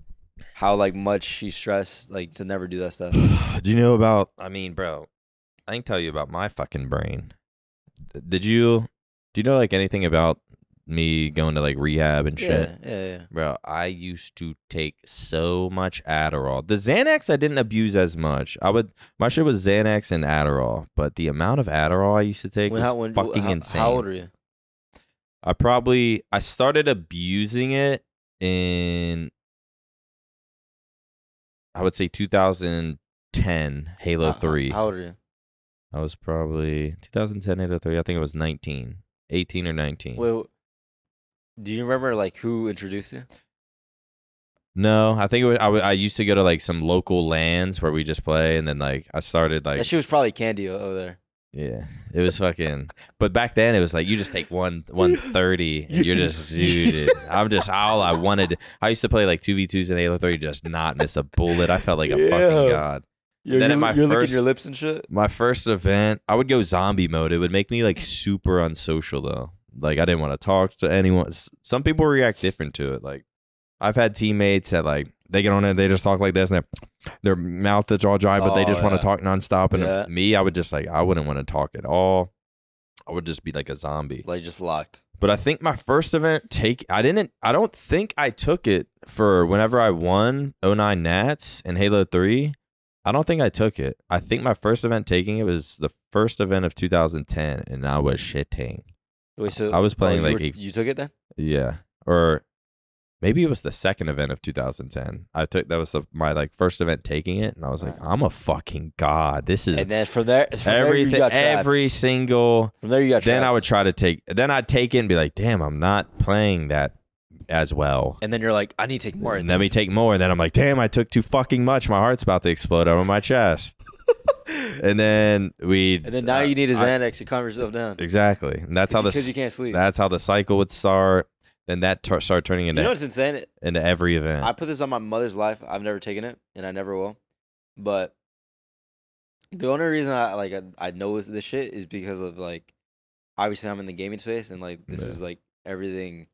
how like much she stressed like to never do that stuff. Do you know about? I mean, bro, I can tell you about my fucking brain. Did you? Do you know like anything about? Me going to like rehab and shit. Yeah, yeah, yeah. Bro, I used to take so much Adderall. The Xanax I didn't abuse as much. I would my shit was Xanax and Adderall, but the amount of Adderall I used to take when, was how, when, fucking how, insane. How old are you? I probably I started abusing it in I would say two thousand ten Halo three. How old are you? I was probably two thousand ten Halo three. I think I was nineteen. eighteen or nineteen. Wait, do you remember like who introduced you? No, I think it was, I, I used to go to like some local lands where we just play, and then like I started like. That shit was probably candy over there. Yeah, it was fucking. But back then it was like you just take one one thirty, and you're just dude. I'm just all I wanted. I used to play like two v twos in Halo three, just not miss a bullet. I felt like a yeah. fucking god. Yo, then you, my you're first, licking your lips and shit? My first event, I would go zombie mode. It would make me like super unsocial though. Like I didn't want to talk to anyone. Some people react different to it. Like I've had teammates that like they get on it, they just talk like this, and their mouth is all dry, but oh, they just yeah. want to talk nonstop. And yeah. me, I would just like I wouldn't want to talk at all. I would just be like a zombie. Like just locked. But I think my first event take I didn't I don't think I took it for whenever I won oh nine Nats and Halo three. I don't think I took it. I think my first event taking it was the first event of two thousand ten, and I was shitting. Wait, so I was playing oh, like you, were, a, you took it then? Yeah, or maybe it was the second event of two thousand ten. I took that was the, my like first event taking it, and I was All like, right. I'm a fucking god. This is and then from there, from everything, there you got every single. From there you got. Then trapped. I would try to take. Then I'd take it and be like, damn, I'm not playing that as well. And then you're like, I need to take more. And then we take more. And then I'm like, damn, I took too fucking much. My heart's about to explode over my chest. And then we. And then now uh, you need a Xanax I, to calm yourself down. Exactly. And that's how the because you can't sleep. That's how the cycle would start. Then that t- started turning into. You know what's insane? Into every event. I put this on my mother's life. I've never taken it, and I never will. But the only reason I like I, I know this shit is because of like, obviously I'm in the gaming space, and like this yeah. is like everything.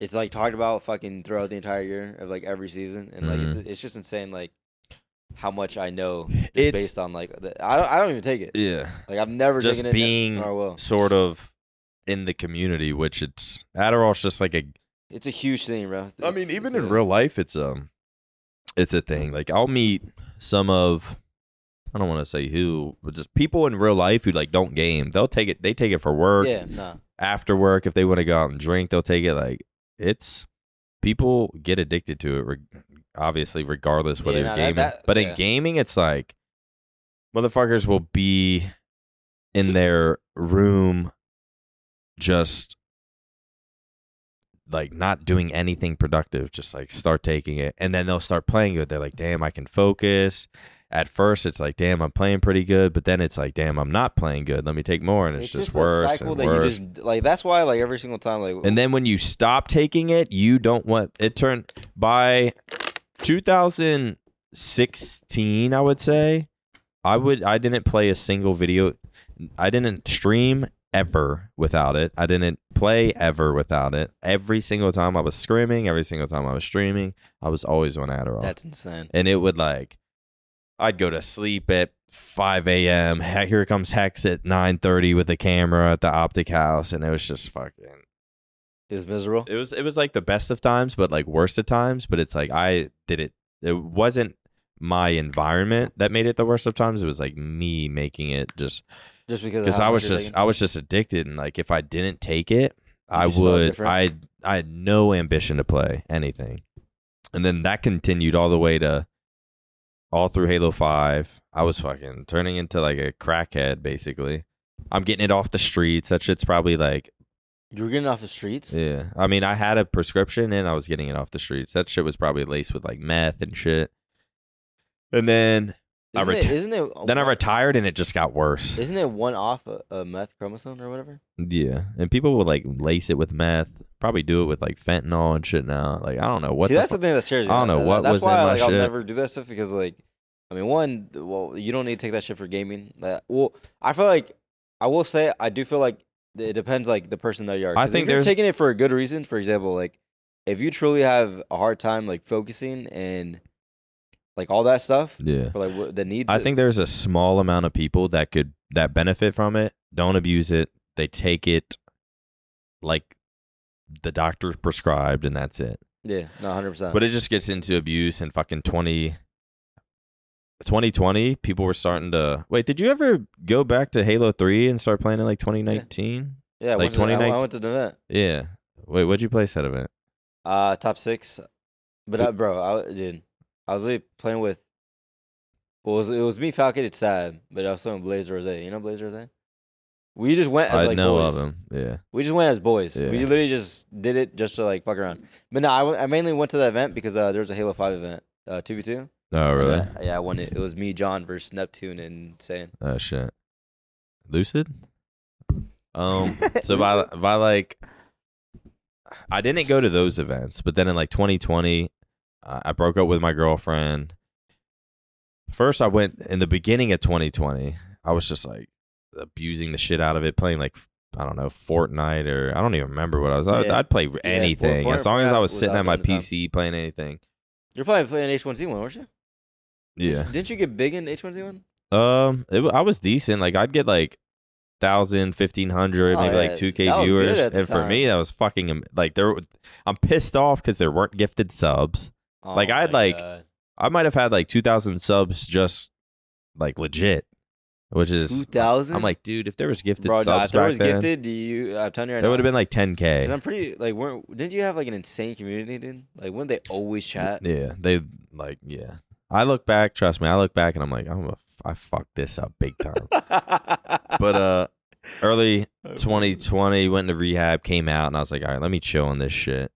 It's like talked about fucking throughout the entire year of like every season, and like mm-hmm. it's, it's just insane like how much I know is it's, based on like the, I don't I don't even take it. Yeah, like I've never just taken it. Just being or will. Sort of in the community, which it's Adderall's just like a. It's a huge thing, bro. It's, I mean, even in a, real life, it's um, it's a thing. Like I'll meet some of, I don't want to say who, but just people in real life who like don't game. They'll take it. They take it for work. Yeah, nah. After work, if they want to go out and drink, they'll take it. Like. It's people get addicted to it, re- obviously, regardless whether yeah, you're no, gaming. That, that, but yeah. in gaming, it's like motherfuckers will be in their room just like not doing anything productive, just like start taking it. And then they'll start playing it. They're like, damn, I can focus. At first, it's like, damn, I'm playing pretty good. But then it's like, damn, I'm not playing good. Let me take more. And it's, it's just, just worse cycle and that worse. You just, like, that's why, like, every single time. like. And then when you stop taking it, you don't want it turned. By two thousand sixteen, I would say, I would I didn't play a single video. I didn't stream ever without it. I didn't play ever without it. Every single time I was scrimming, every single time I was streaming, I was always on Adderall. That's insane. And it would, like. I'd go to sleep at five a.m. Here comes Hex at nine thirty with the camera at the Optic house, and it was just fucking... It was miserable? It was, it was like the best of times, but like worst of times, but it's like I did it. It wasn't my environment that made it the worst of times. It was like me making it just... Just because Because I was just I was just addicted, and like if I didn't take it, I would... I I had no ambition to play anything. And then that continued all the way to... All through Halo five, I was fucking turning into like a crackhead, basically. I'm getting it off the streets. That shit's probably like... You were getting it off the streets? Yeah. I mean, I had a prescription and I was getting it off the streets. That shit was probably laced with like meth and shit. And then... Isn't I reti- it, isn't it then one, I retired and it just got worse. Isn't it one off a, a meth chromosome or whatever? Yeah. And people will like lace it with meth. Probably do it with like fentanyl and shit now. Like, I don't know what. See, the that's fu- the thing that scares you. I don't know that, what that's was why, in like, my I'll shit. Never do that stuff because, like, I mean, one, well, you don't need to take that shit for gaming. That well, I feel like I will say I do feel like it depends, like the person that you are. I think if you're taking it for a good reason. For example, like if you truly have a hard time like focusing and. Like all that stuff, yeah. For like what, the needs. I it. think there's a small amount of people that could that benefit from it. Don't abuse it. They take it like the doctor prescribed, and that's it. Yeah, no, one hundred percent. But it just gets into abuse and fucking twenty, twenty twenty. People were starting to wait. Did you ever go back to Halo three and start playing in like twenty nineteen? Yeah, yeah like twenty nineteen. I went to the event. Yeah. Wait, what'd you play set event? Uh, top six. But I, bro, I did. I was really playing with, well, it was, it was me, Falcated, Seth, but I was playing Blaze Rose. You know Blaze Rose? We just went as I like know boys. Of him, yeah. We just went as boys. Yeah. We literally just did it just to like fuck around. But no, I, I mainly went to that event because uh, there was a Halo five event, uh, two v two. Oh, really? I, yeah, I won it. It was me, John versus Neptune and Saiyan. Oh, shit. Lucid? Um. So by, by like, I didn't go to those events, but then in like twenty twenty, I broke up with my girlfriend. First, I went in the beginning of twenty twenty. I was just like abusing the shit out of it, playing like, I don't know, Fortnite or I don't even remember what I was. Yeah. I'd play anything. Yeah, as long as I was sitting at my P C time. Playing anything. You're probably playing H one Z one, weren't you? Yeah. Didn't you get big in H one Z one? Um, it, I was decent. Like, I'd get like thousand, fifteen hundred, oh, maybe yeah. like two K viewers. And for time. me, that was fucking like there. I'm pissed off because there weren't gifted subs. Oh, like I had like God. I might have had like two thousand subs just like legit, which is two thousand. I'm like, dude, if there was gifted Bro, subs nah, if there back was then, gifted, do you? I'm telling you, right there would have been like ten K. I'm pretty like, weren't didn't you have like an insane community? Then like, wouldn't they always chat? Yeah, they like yeah. I look back, trust me, I look back and I'm like, I'm a, I fucked this up big time. But uh, early twenty twenty, went to rehab, came out, and I was like, all right, let me chill on this shit.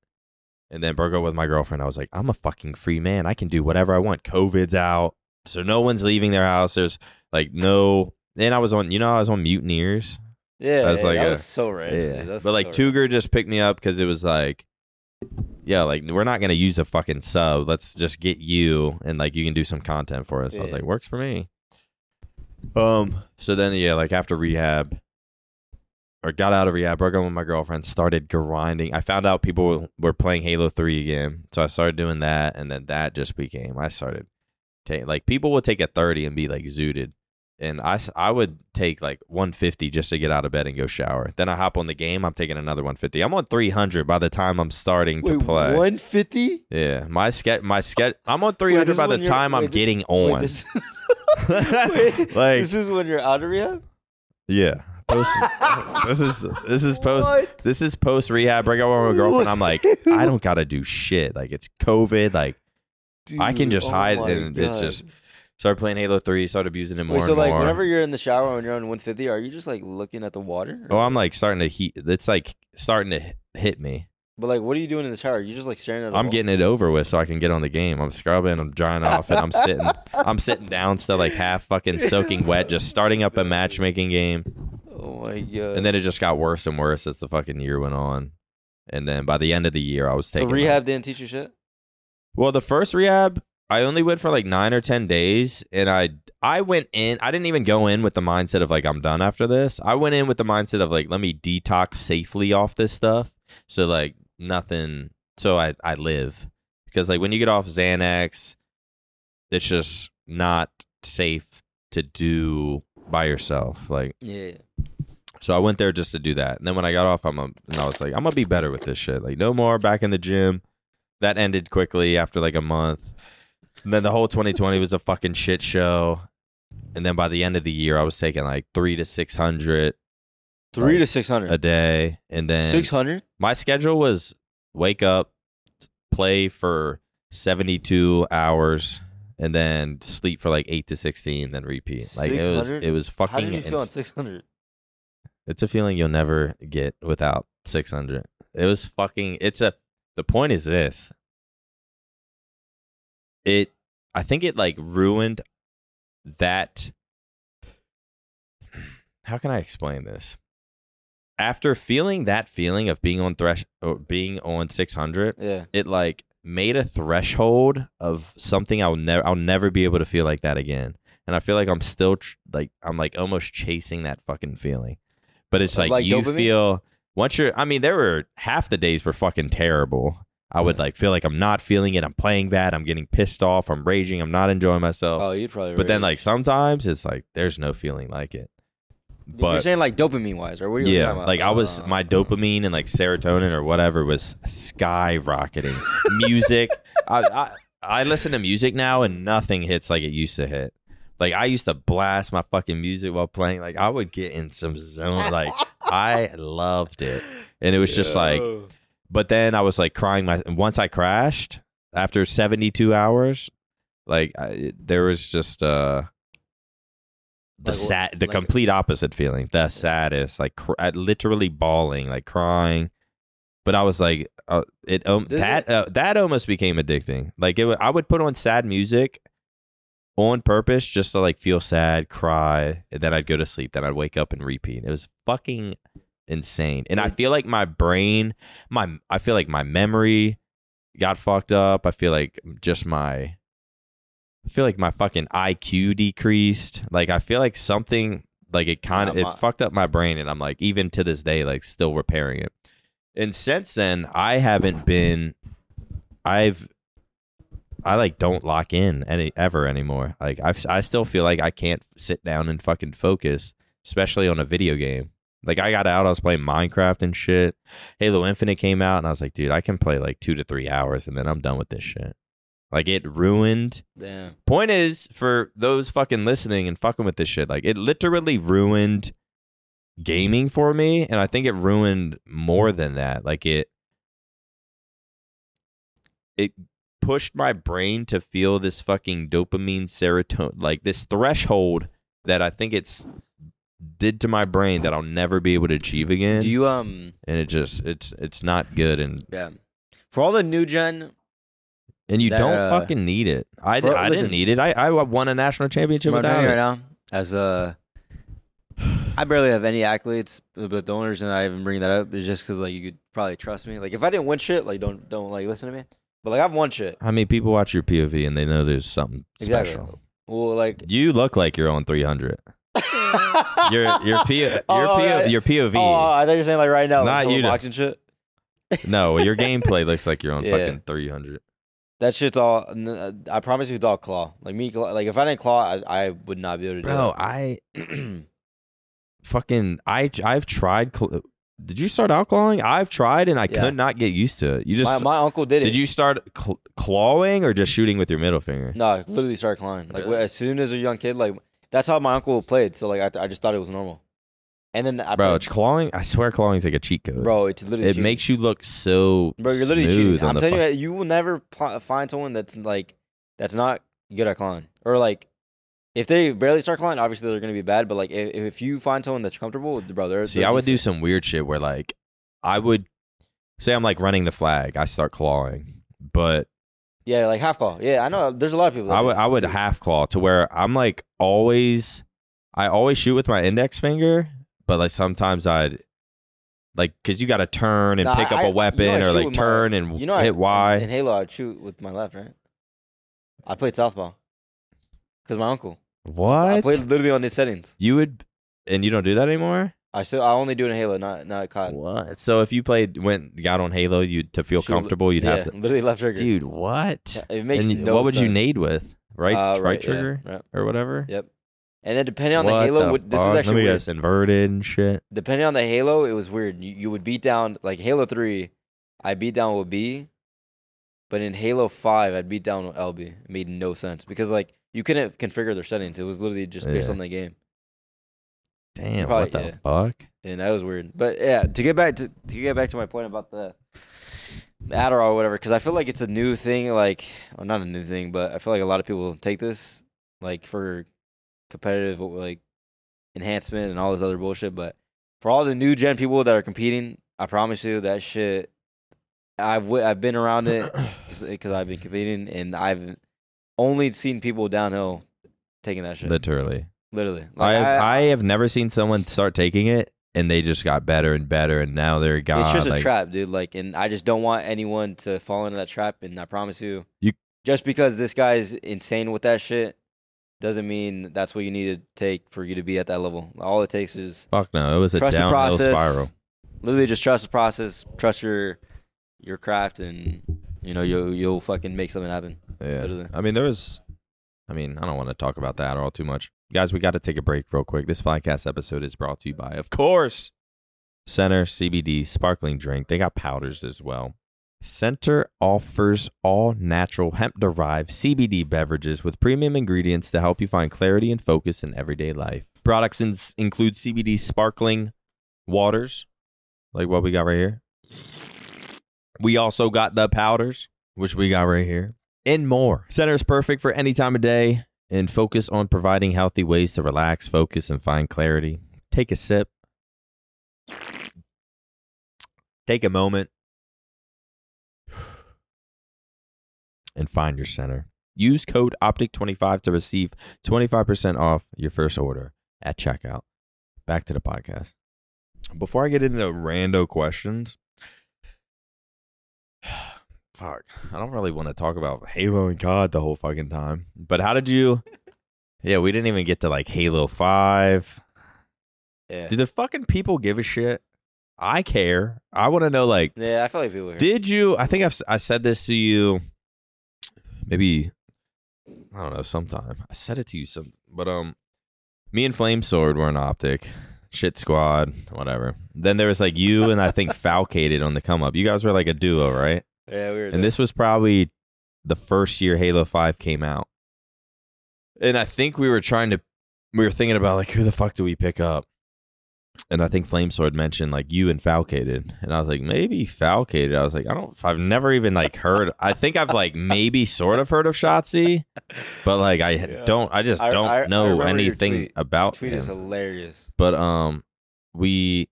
And then broke up with my girlfriend. I was like, I'm a fucking free man. I can do whatever I want. COVID's out. So no one's leaving their house. There's like no. Then I was on, you know, I was on Mutineers. Yeah. I was yeah, like, that a, was so right. Yeah. But so like Cougar just picked me up because it was like, yeah, like we're not gonna use a fucking sub. Let's just get you, and like you can do some content for us. Yeah. I was like, works for me. Um. So then, yeah, like after rehab, or got out of rehab, broke up with my girlfriend, started grinding. I found out people were playing Halo three again, so I started doing that, and then that just became. I started taking like people would take a thirty and be like zooted, and I I would take like one fifty just to get out of bed and go shower. Then I hop on the game. I'm taking another one fifty. I'm on three hundred by the time I'm starting wait, to play. one fifty? Yeah, my ske- my ske- I'm on three hundred wait, by the time wait, I'm this, getting on. Wait, this, is- wait, like, this is when you're out of rehab? Yeah. Post, this is this is post what? This is post rehab. Break up with my girlfriend. I'm like, I don't gotta do shit. Like it's COVID. Like Dude, I can just oh hide and God. It's just. Started playing Halo three, started abusing it more Wait, so and like more. Whenever you're in the shower when you're on one fifty, are you just like looking at the water? Or? Oh, I'm like starting to heat. It's like starting to hit me. But like, what are you doing in the shower? You're just like staring at it. I'm getting it over with so I can get on the game. I'm scrubbing, I'm drying off, and I'm sitting I'm sitting down still like half fucking soaking wet, just starting up a matchmaking game. Oh my God. And then it just got worse and worse as the fucking year went on. And then by the end of the year, I was taking So rehab like, didn't teach you shit? Well, the first rehab, I only went for like nine or ten days, and I I went in. I didn't even go in with the mindset of like I'm done after this. I went in with the mindset of like let me detox safely off this stuff. So like nothing. So I I live because like when you get off Xanax, it's just not safe to do by yourself. Like yeah. So I went there just to do that, and then when I got off, I'm a, and I was like I'm gonna be better with this shit. Like no more back in the gym. That ended quickly after like a month. And then the whole twenty twenty was a fucking shit show. And then by the end of the year, I was taking like three to six hundred, three like to six hundred a day. And then six hundred. My schedule was wake up, play for seventy-two hours, and then sleep for like eight to sixteen, then repeat. Like six hundred? it was, it was fucking. How did you feel on six hundred? It's a feeling you'll never get without six hundred. It was fucking. It's a. The point is this. It, I think it like ruined that. How can I explain this? After feeling that feeling of being on thresh or being on six hundred, yeah, it like made a threshold of something I'll never, I'll never be able to feel like that again. And I feel like I'm still tr- like, I'm like almost chasing that fucking feeling, but it's like, like you dopamine? Feel once you're, I mean, there were half the days were fucking terrible. I would like feel like I'm not feeling it. I'm playing bad. I'm getting pissed off. I'm raging. I'm not enjoying myself. Oh, you'd probably. But rage. Then like sometimes it's like there's no feeling like it. But you're saying like dopamine wise, or what? Are you yeah, like I was uh, my dopamine and like serotonin or whatever was skyrocketing. Music. I, I I listen to music now and nothing hits like it used to hit. Like I used to blast my fucking music while playing. Like I would get in some zone. Like I loved it, and it was Yo. Just like. But then I was like crying. My once I crashed after seventy-two hours, like I, there was just uh, the like, sad, the like, complete opposite feeling. The saddest, like cr- literally bawling, like crying. But I was like, uh, it um, that uh, that almost became addicting. Like it, I would put on sad music on purpose just to like feel sad, cry, and then I'd go to sleep. Then I'd wake up and repeat. It was fucking. Insane. And I feel like my brain, my I feel like my memory got fucked up. I feel like just my, I feel like my fucking I Q decreased. Like I feel like something, like it kind of, it my, fucked up my brain. And I'm like, even to this day, like still repairing it. And since then, I haven't been, I've, I like don't lock in any ever anymore. Like I've, I still feel like I can't sit down and fucking focus. especially on a video game. Like, I got out, I was playing Minecraft and shit. Halo Infinite came out, and I was like, dude, I can play like two to three hours, and then I'm done with this shit. Like, it ruined. Damn. Point is, for those fucking listening and fucking with this shit, like, it literally ruined gaming for me, and I think it ruined more than that. Like, it, it pushed my brain to feel this fucking dopamine, serotonin, like this threshold that I think it's did to my brain that I'll never be able to achieve again. Do you um? And it just it's it's not good. And yeah, for all the new gen. And you that, don't uh, fucking need it. I, for, I listen, didn't need it. I, I won a national championship without it. Right now, as a, I barely have any accolades, but the only reason I even bring that up is just because, like, you could probably trust me. Like, if I didn't win shit, like, don't don't like listen to me. But, like, I've won shit. How many people watch your P O V and they know there's something exactly. special? Well, like, you look like you're on three hundred. your your P O V, your, oh, P O V, right. your P O V. Oh, I thought you were saying, like, right now, not like, you boxing shit. No, your gameplay looks like you're on yeah. fucking three hundred. That shit's all. I promise you, it's all claw. Like me, like if I didn't claw, I, I would not be able to do it. Bro, I fucking I I've tried. Cl- did you start out clawing? I've tried and I yeah. could not get used to it. You just my, my uncle did it. Did you start cl- clawing or just shooting with your middle finger? No, I literally started clawing. Like really? As soon as a young kid, like that's how my uncle played. So like I th- I just thought it was normal. And then I bro, it's clawing. I swear, clawing is like a cheat code. Bro, it's literally it cheating. Makes you look so bro. You're literally cheating. I'm telling fu- you, you will never pl- find someone that's like that's not good at clawing, or like if they barely start clawing, obviously they're gonna be bad. But like if, if you find someone that's comfortable, bro, they're see. They're I would do some weird shit where like I would say I'm like running the flag, I start clawing, but yeah, like half claw. Yeah, I know. There's a lot of people. That I would I would half claw to where I'm like always I always shoot with my index finger. But like sometimes I'd like because you got to turn and nah, pick I, up a weapon you know or like turn my, and you know hit I, Y. In Halo, I'd shoot with my left, right? I played southpaw because my uncle. What? I played literally on his settings. You would, and you don't do that anymore. I still I only do it in Halo, not not C O D. What? So if you played went got on Halo, you to feel shoot, comfortable, you'd yeah, have to literally left trigger. Dude, what? Yeah, it makes. And no what would sense. You nade with right uh, right, right trigger yeah, right. or whatever? Yep. And then depending on what the Halo, the this fuck? Is actually Let me weird. Guess, inverted and shit. Depending on the Halo, it was weird. You, you would beat down, like Halo three, I beat down with B, but in Halo five, I'd beat down with L B. It made no sense because like you couldn't configure their settings. It was literally just based yeah. on the game. Damn, probably, what the yeah. fuck? And that was weird. But yeah, to get back to, to get back to my point about the, the Adderall or whatever, because I feel like it's a new thing. Like, well, not a new thing, but I feel like a lot of people take this like for competitive like enhancement and all this other bullshit, but for all the new gen people that are competing, I promise you that shit. I've w- I've been around it because I've been competing, and I've only seen people downhill taking that shit. Literally, literally. Like, I, have, I I have never seen someone start taking it and they just got better and better, and now they're god. It's just like, a trap, dude. Like, and I just don't want anyone to fall into that trap. And I promise you, you just because this guy's insane with that shit doesn't mean that's what you need to take for you to be at that level. All it takes is fuck no, it was a downhill process, spiral. Literally, just trust the process, trust your your craft, and you know you'll you'll fucking make something happen. Yeah, literally. I mean there was, I mean I don't want to talk about that all too much, guys. We got to take a break real quick. This podcast episode is brought to you by, of course, Center C B D Sparkling Drink. They got powders as well. Center offers all-natural hemp-derived C B D beverages with premium ingredients to help you find clarity and focus in everyday life. Products in- include C B D sparkling waters, like what we got right here. We also got the powders, which we got right here, and more. Center is perfect for any time of day and focus on providing healthy ways to relax, focus, and find clarity. Take a sip. Take a moment. And find your Center. Use code optic twenty-five to receive twenty-five percent off your first order at checkout. Back to the podcast. Before I get into rando questions, fuck, I don't really want to talk about Halo and C O D the whole fucking time. But how did you? Yeah, we didn't even get to like Halo five. Yeah. Do the fucking people give a shit? I care. I want to know. Like, yeah, I feel like people care. Did you? I think I've I said this to you. Maybe, I don't know, sometime. I said it to you some, but um, me and Flamesword were an Optic. Shit squad, whatever. Then there was like you and I think Falcated on the come up. You guys were like a duo, right? Yeah, we were. And dope. This was probably the first year Halo five came out. And I think we were trying to, we were thinking about like, who the fuck do we pick up? And I think Flamesword mentioned like you and Falcated. And I was like, maybe Falcated. I was like, I don't, I've never even like heard. I think I've like maybe sort of heard of Shotzzy, but like I yeah. don't, I just I, don't I, know I anything tweet. about tweet him. Tweet is hilarious. But um, we,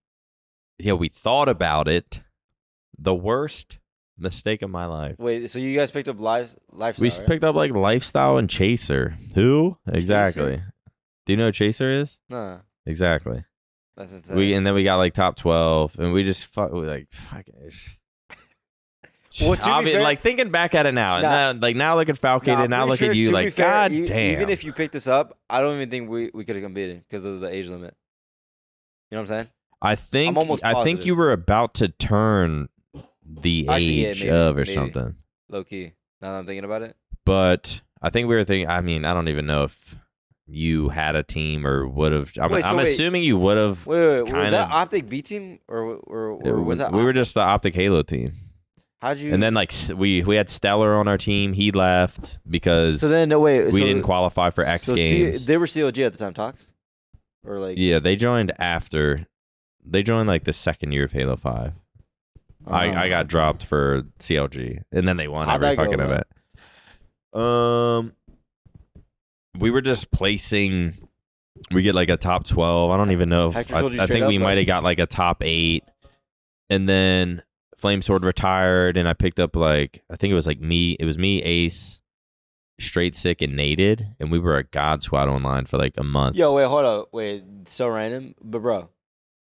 yeah, we thought about it. The worst mistake of my life. Wait, so you guys picked up life, lifestyle? We right? picked up like Lifestyle and Chaser. Who? Exactly. Chaser? Do you know who Chaser is? Nah. Exactly. That's insane. We and then we got like top twelve, and we just fuck. We like fuck it. Well, fair, like thinking back at it now, and nah, now, like now look at Falcon, nah, and now look sure, at you, like fair, god you, damn. Even if you picked this up, I don't even think we, we could have competed because of the age limit. You know what I'm saying? I think I think you were about to turn the Actually, age yeah, maybe, of or maybe. something. Low key. Now that I'm thinking about it, but I think we were thinking. I mean, I don't even know if you had a team or would have. I'm, wait, so I'm wait, assuming you would have. Wait, wait, wait. Was that Optic B team or or, or it, was that? We were just the Optic Halo team. How'd you? And then like we we had Stellar on our team. He left because so then no wait we so, didn't qualify for X so Games. C, they were C L G at the time, Tox, or like yeah they joined after. They joined like the second year of Halo five. Um, I, I got dropped for C L G, and then they won every fucking go, event. Um, we were just placing. We get like a top twelve. I don't even know. If, I, I think up, we might have got like a top eight, and then Flamesword retired, and I picked up like I think it was like me. It was me, Ace, Straight Sick, and Nated, and we were a God Squad online for like a month. Yo, wait, hold up, wait, so random, but bro,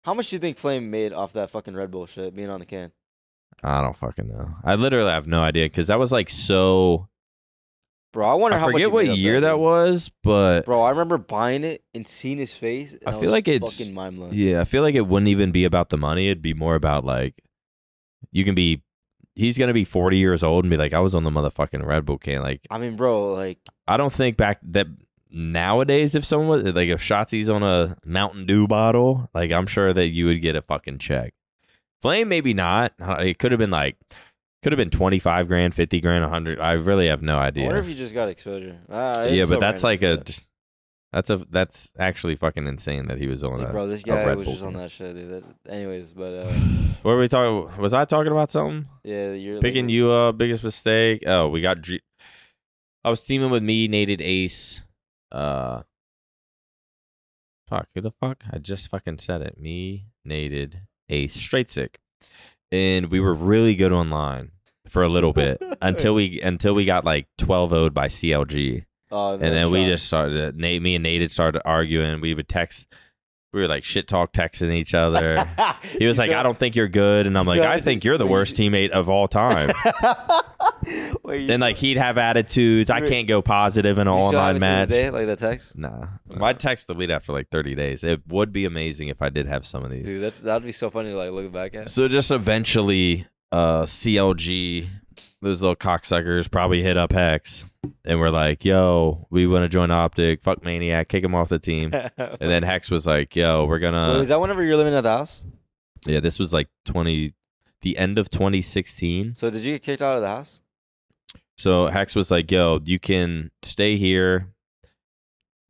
how much do you think Flame made off that fucking Red Bull shit being on the can? I don't fucking know. I literally have no idea because that was like so. Bro, I wonder I how much. I forget what year that, that was, but bro, I remember buying it and seeing his face. And I, I feel was like it's fucking mind blowing. Yeah, I feel like it wouldn't even be about the money. It'd be more about like, you can be. He's gonna be forty years old and be like, I was on the motherfucking Red Bull can. Like, I mean, bro, like, I don't think back that. Nowadays, if someone was like, if Shotzi's on a Mountain Dew bottle, like, I'm sure that you would get a fucking check. Flame, maybe not. It could have been like, could have been twenty-five grand, fifty grand, one hundred. I really have no idea. I wonder if you just got exposure. Uh, yeah, but so that's like a, that. that's a, that's actually fucking insane that he was on that. Bro, this guy was just on that shit, dude. That, anyways, but, uh, what were we talking? Was I talking about something? Yeah, you're picking like, you up, biggest mistake. Oh, we got, G- I was teaming with me, Nated, Ace. Uh, fuck, who the fuck? I just fucking said it. Me, Nated, Ace, Straight Sick. And we were really good online for a little bit until we until we got like twelve oh'd by C L G. Oh, and then shot. we just started, Nate, me and Nated started arguing. We would text, we were like shit talk texting each other. He was like, so, I don't think you're good. And I'm like, so I think you're the worst teammate of all time. Wait, then like he'd have attitudes. I can't go positive in an online match. Like that text? Nah, nah. I'd text delete after like thirty days. It would be amazing if I did have some of these. Dude, that that'd be so funny to like look back at. So just eventually, uh, C L G, those little cocksuckers probably hit up Hex, and we're like, "Yo, we want to join Optic. Fuck Maniac, kick him off the team." And then Hex was like, "Yo, we're gonna." Wait, was that whenever you're living at the house? Yeah, this was like twenty, the end of twenty sixteen. So did you get kicked out of the house? So Hex was like, yo, you can stay here,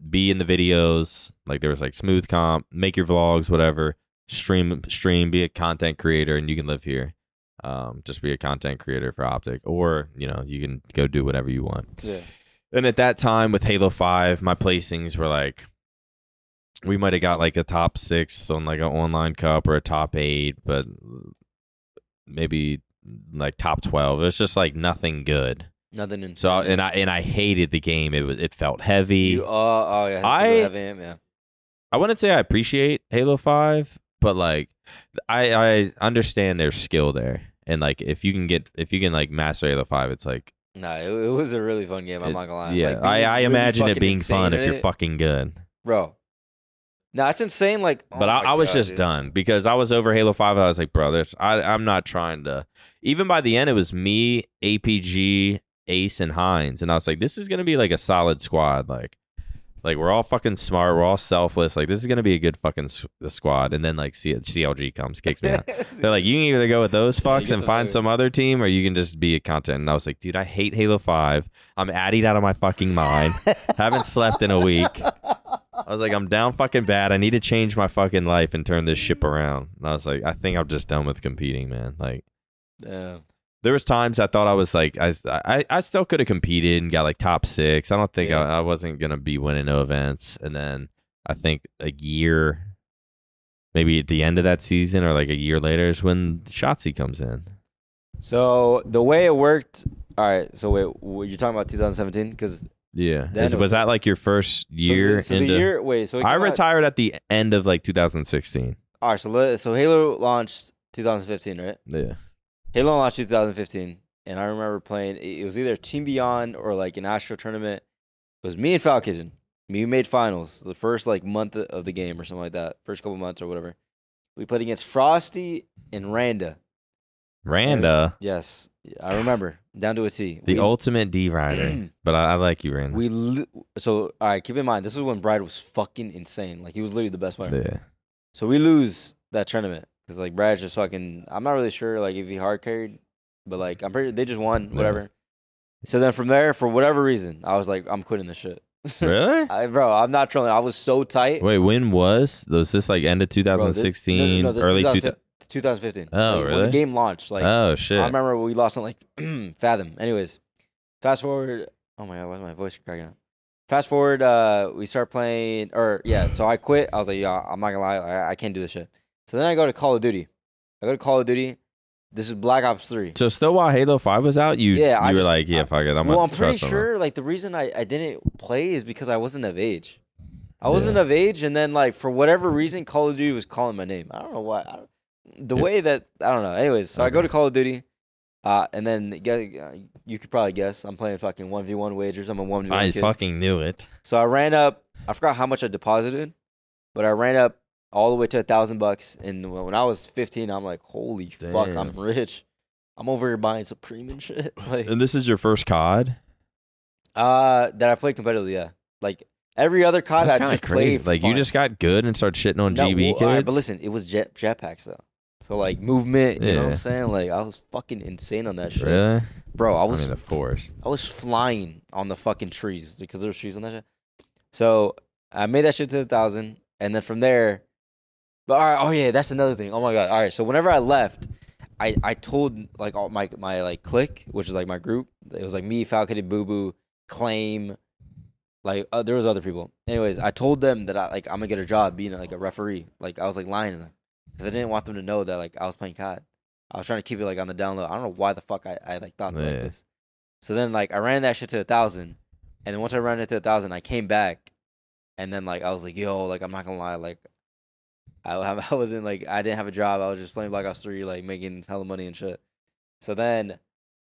be in the videos. Like there was like smooth comp, make your vlogs, whatever, stream, stream, be a content creator and you can live here. Um, just be a content creator for Optic or, you know, you can go do whatever you want. Yeah. And at that time with Halo five, my placings were like, we might have got like a top six on like an online cup or a top eight, but maybe like top twelve. It's just like nothing good. Nothing insane. So and I and I hated the game. It was it felt heavy. You, uh, oh yeah, I heavy, yeah. I wouldn't say I appreciate Halo five, but like I I understand their skill there, and like if you can get if you can like master Halo five, it's like nah, it, it was a really fun game. I'm it, not gonna lie. Yeah, like, I I really imagine it being fun if you're it, fucking good, bro. No, it's insane. Like, but oh I, I was God, just dude. done because I was over Halo five. I was like, brothers, I I'm not trying to. Even by the end, it was me, A P G, Ace, and Hines, and I was like, this is gonna be like a solid squad. Like, Like, we're all fucking smart. We're all selfless. Like, this is going to be a good fucking s- squad. And then, like, C- CLG comes, kicks me out. They're like, you can either go with those fucks yeah, and find those. some other team, or you can just be a content. And I was like, dude, I hate Halo five. I'm addied out of my fucking mind. Haven't slept in a week. I was like, I'm down fucking bad. I need to change my fucking life and turn this ship around. And I was like, I think I'm just done with competing, man. Like, yeah. There was times I thought I was like, I, I, I still could have competed and got like top six. I don't think yeah. I, I wasn't going to be winning no events. And then I think a year, maybe at the end of that season or like a year later is when Shotzzy comes in. So the way it worked. All right. So wait, were you talking about twenty seventeen? Because yeah. Is, was, was that like your first year? So the, so into, the year, wait, so I retired out, at the end of like two thousand sixteen. All right. So, let, so Halo launched two thousand fifteen, right? Yeah. Halo launched two thousand fifteen, and I remember playing. It was either Team Beyond or like an Astro tournament. It was me and Falcated. We made finals the first like month of the game or something like that. First couple months or whatever. We played against Frosty and Randa. Randa? And, yes. I remember. Down to a T. The we, ultimate D-rider. But I, I like you, Randa. We li- So, all right, keep in mind, this is when Brad was fucking insane. Like, he was literally the best player. Yeah. So we lose that tournament. Because, like, Brad's just fucking... I'm not really sure, like, if he hard carried. But, like, I'm pretty... They just won, whatever. Yeah. So then from there, for whatever reason, I was like, I'm quitting this shit. Really? I, bro, I'm not trolling. I was so tight. Wait, when was... Was this, like, end of twenty sixteen? Bro, this, no, no, no, early twenty fifteen. Oh, like, really? When the game launched. Like, oh, shit. I remember we lost on, like, Fathom. Anyways, fast forward... Oh, my God. Why's my voice cracking up? Fast forward, uh, we start playing... Or, yeah, so I quit. I was like, yeah, I'm not gonna lie. I, I can't do this shit. So then I go to Call of Duty. I go to Call of Duty. This is Black Ops three. So still while Halo five was out, you, yeah, you I were just, like, yeah, I, fuck it. I'm well, I'm pretty sure someone. Like the reason I, I didn't play is because I wasn't of age. I wasn't yeah. of age. And then like for whatever reason, Call of Duty was calling my name. I don't know why. I don't, the yeah. way that, I don't know. Anyways, so okay. I go to Call of Duty. Uh, and then you could probably guess I'm playing fucking one v one wagers. I'm a one v one I kid. Fucking knew it. So I ran up. I forgot how much I deposited, but I ran up. All the way to a thousand bucks, and when I was fifteen, I'm like, "Holy Damn. Fuck, I'm rich! I'm over here buying Supreme and shit." Like, and this is your first C O D? Uh, that I played competitively, yeah. Like every other C O D, I just crazy. played. Like fun. You just got good and started shitting on no, G B well, kids. Right, but listen, it was jet jetpacks though, so like movement. You yeah. know what I'm saying? Like I was fucking insane on that shit, really? Bro. I was, I mean, of course, I was flying on the fucking trees because there was trees on that shit. So I made that shit to a thousand, and then from there. But all right, oh yeah, that's another thing. Oh my god. All right, so whenever I left, I, I told like all my my like clique, which is like my group. It was like me, Falcated, Boo Boo, Claim, like uh, there was other people. Anyways, I told them that I like I'm gonna get a job being like a referee. Like I was like lying to them because I didn't want them to know that like I was playing C O D. I was trying to keep it like on the down low. I don't know why the fuck I, I like thought yeah. like this. So then like I ran that shit to a thousand, and then once I ran it to a thousand, I came back, and then like I was like yo, like I'm not gonna lie, like. I, I wasn't like I didn't have a job. I was just playing Black Ops three, like making hella money and shit. So then,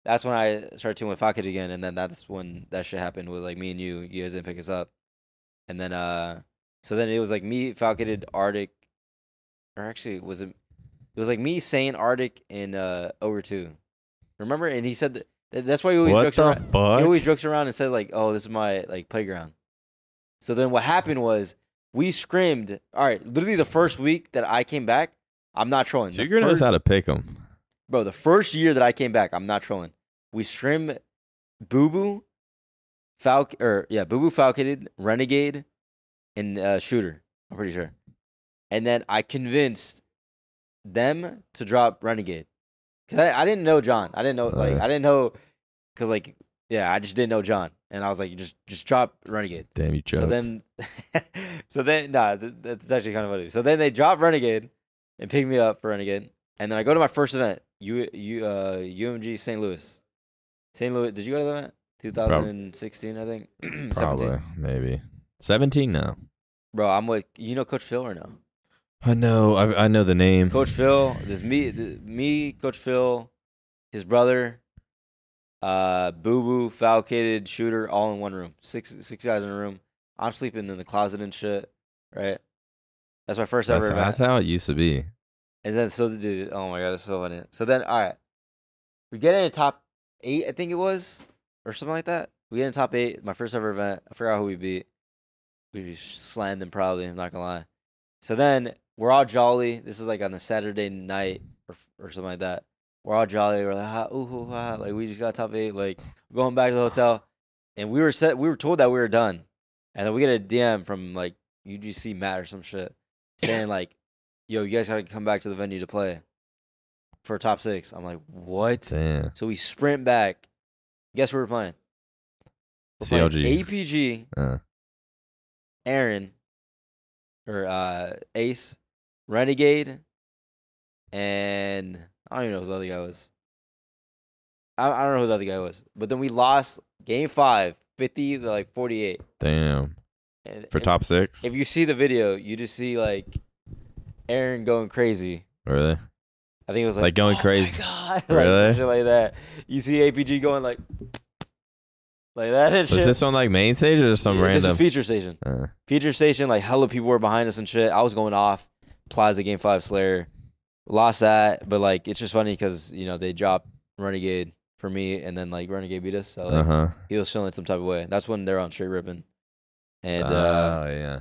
that's when I started teaming with Falcated again, and then that's when that shit happened with like me and you. You guys didn't pick us up, and then uh, so then it was like me, Falcated, Arctic, or actually was it? It was like me, Sane, Arctic, and uh, Ogre two. Remember? And he said that, that's why he always what jokes the around. Fuck? He always jokes around and says like, "Oh, this is my like playground." So then what happened was. We scrimmed. All right, literally the first week that I came back, I'm not trolling. So you're gonna know how to pick them, bro. The first year that I came back, I'm not trolling. We scrimmed Boo Boo, Falc or yeah, Boo Boo Falcated, Renegade, and uh, Shooter. I'm pretty sure. And then I convinced them to drop Renegade because I, I didn't know John. I didn't know like uh, I didn't know because like yeah, I just didn't know John. And I was like, just just drop Renegade. Damn, you choked. So then, so then, nah, th- that's actually kind of funny. So then they drop Renegade and pick me up for Renegade. And then I go to my first event, U U uh, U M G Saint Louis. Saint Louis, did you go to that event? twenty sixteen, I think. Probably, seventeen. Maybe. seventeen now. Bro, I'm with, you know Coach Phil or no? I know, I, I know the name. Coach Phil, there's me, the, me, Coach Phil, his brother. Uh, Boo Boo, Falcated, Shooter, all in one room. Six six guys in a room. I'm sleeping in the closet and shit, right? That's my first ever. That's, event. That's how it used to be. And then so the oh my god, that's so funny. So then all right, we get in the top eight, I think it was, or something like that. We get in the top eight. My first ever event. I forgot who we beat. we slammed them probably, I'm not gonna lie. So then we're all jolly. This is like on a Saturday night or or something like that. We're all jolly. We're like, ha, ooh, ooh, ha. Like, we just got top eight. Like, we're going back to the hotel. And we were set. We were told that we were done. And then we get a D M from, like, U G C Matt or some shit saying, like, yo, you guys got to come back to the venue to play for top six. I'm like, what? Damn. So we sprint back. Guess what we're playing? We're playing C L G. A P G, uh. Aaron, or uh, Ace, Renegade, and... I don't even know who the other guy was. I, I don't know who the other guy was. But then we lost game five, fifty to like forty-eight. Damn. And, For and top six? If you see the video, you just see like Aaron going crazy. Really? I think it was like, like going oh crazy. My God. Like, really? Shit like that. You see A P G going like, like that and shit. Was this on like main stage or just some yeah, random? This is feature station. Uh. Feature station, like hella people were behind us and shit. I was going off. Plaza game five Slayer. Lost that, but like it's just funny because you know they dropped Renegade for me, and then like Renegade beat us, so like, uh-huh. he was feeling some type of way. That's when they're on straight ripping, and oh uh, uh, yeah,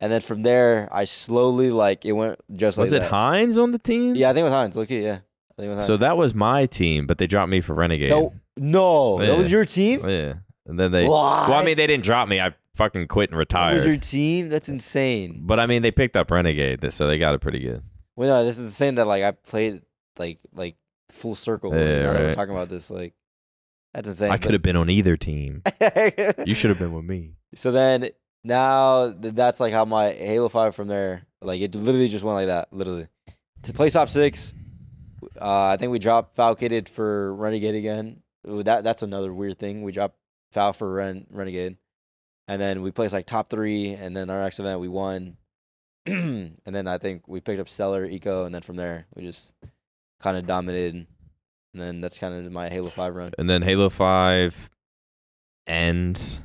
and then from there I slowly like it went just was like was it that. Hines on the team? Yeah, I think it was Hines. Look, yeah, I think it was Hines. So that was my team, but they dropped me for Renegade. No, no, yeah. That was your team. Yeah, and then they. Why? Well, I mean, they didn't drop me. I fucking quit and retired. That was your team? That's insane. But I mean, they picked up Renegade, so they got it pretty good. Well, no, this is the same that, like, I played, like, like full circle. Yeah, now right. We're talking about this, like, that's insane. I could have been on either team. You should have been with me. So then, now, that's, like, how my Halo five from there, like, it literally just went like that, literally. To play top six, uh, I think we dropped Falcated for Renegade again. Ooh, that That's another weird thing. We dropped Fal for Ren Renegade. And then we placed, like, top three, and then our next event, we won. And then I think we picked up Stellar, Eco, and then from there we just kind of dominated. And then that's kind of my Halo five run. And then Halo five ends.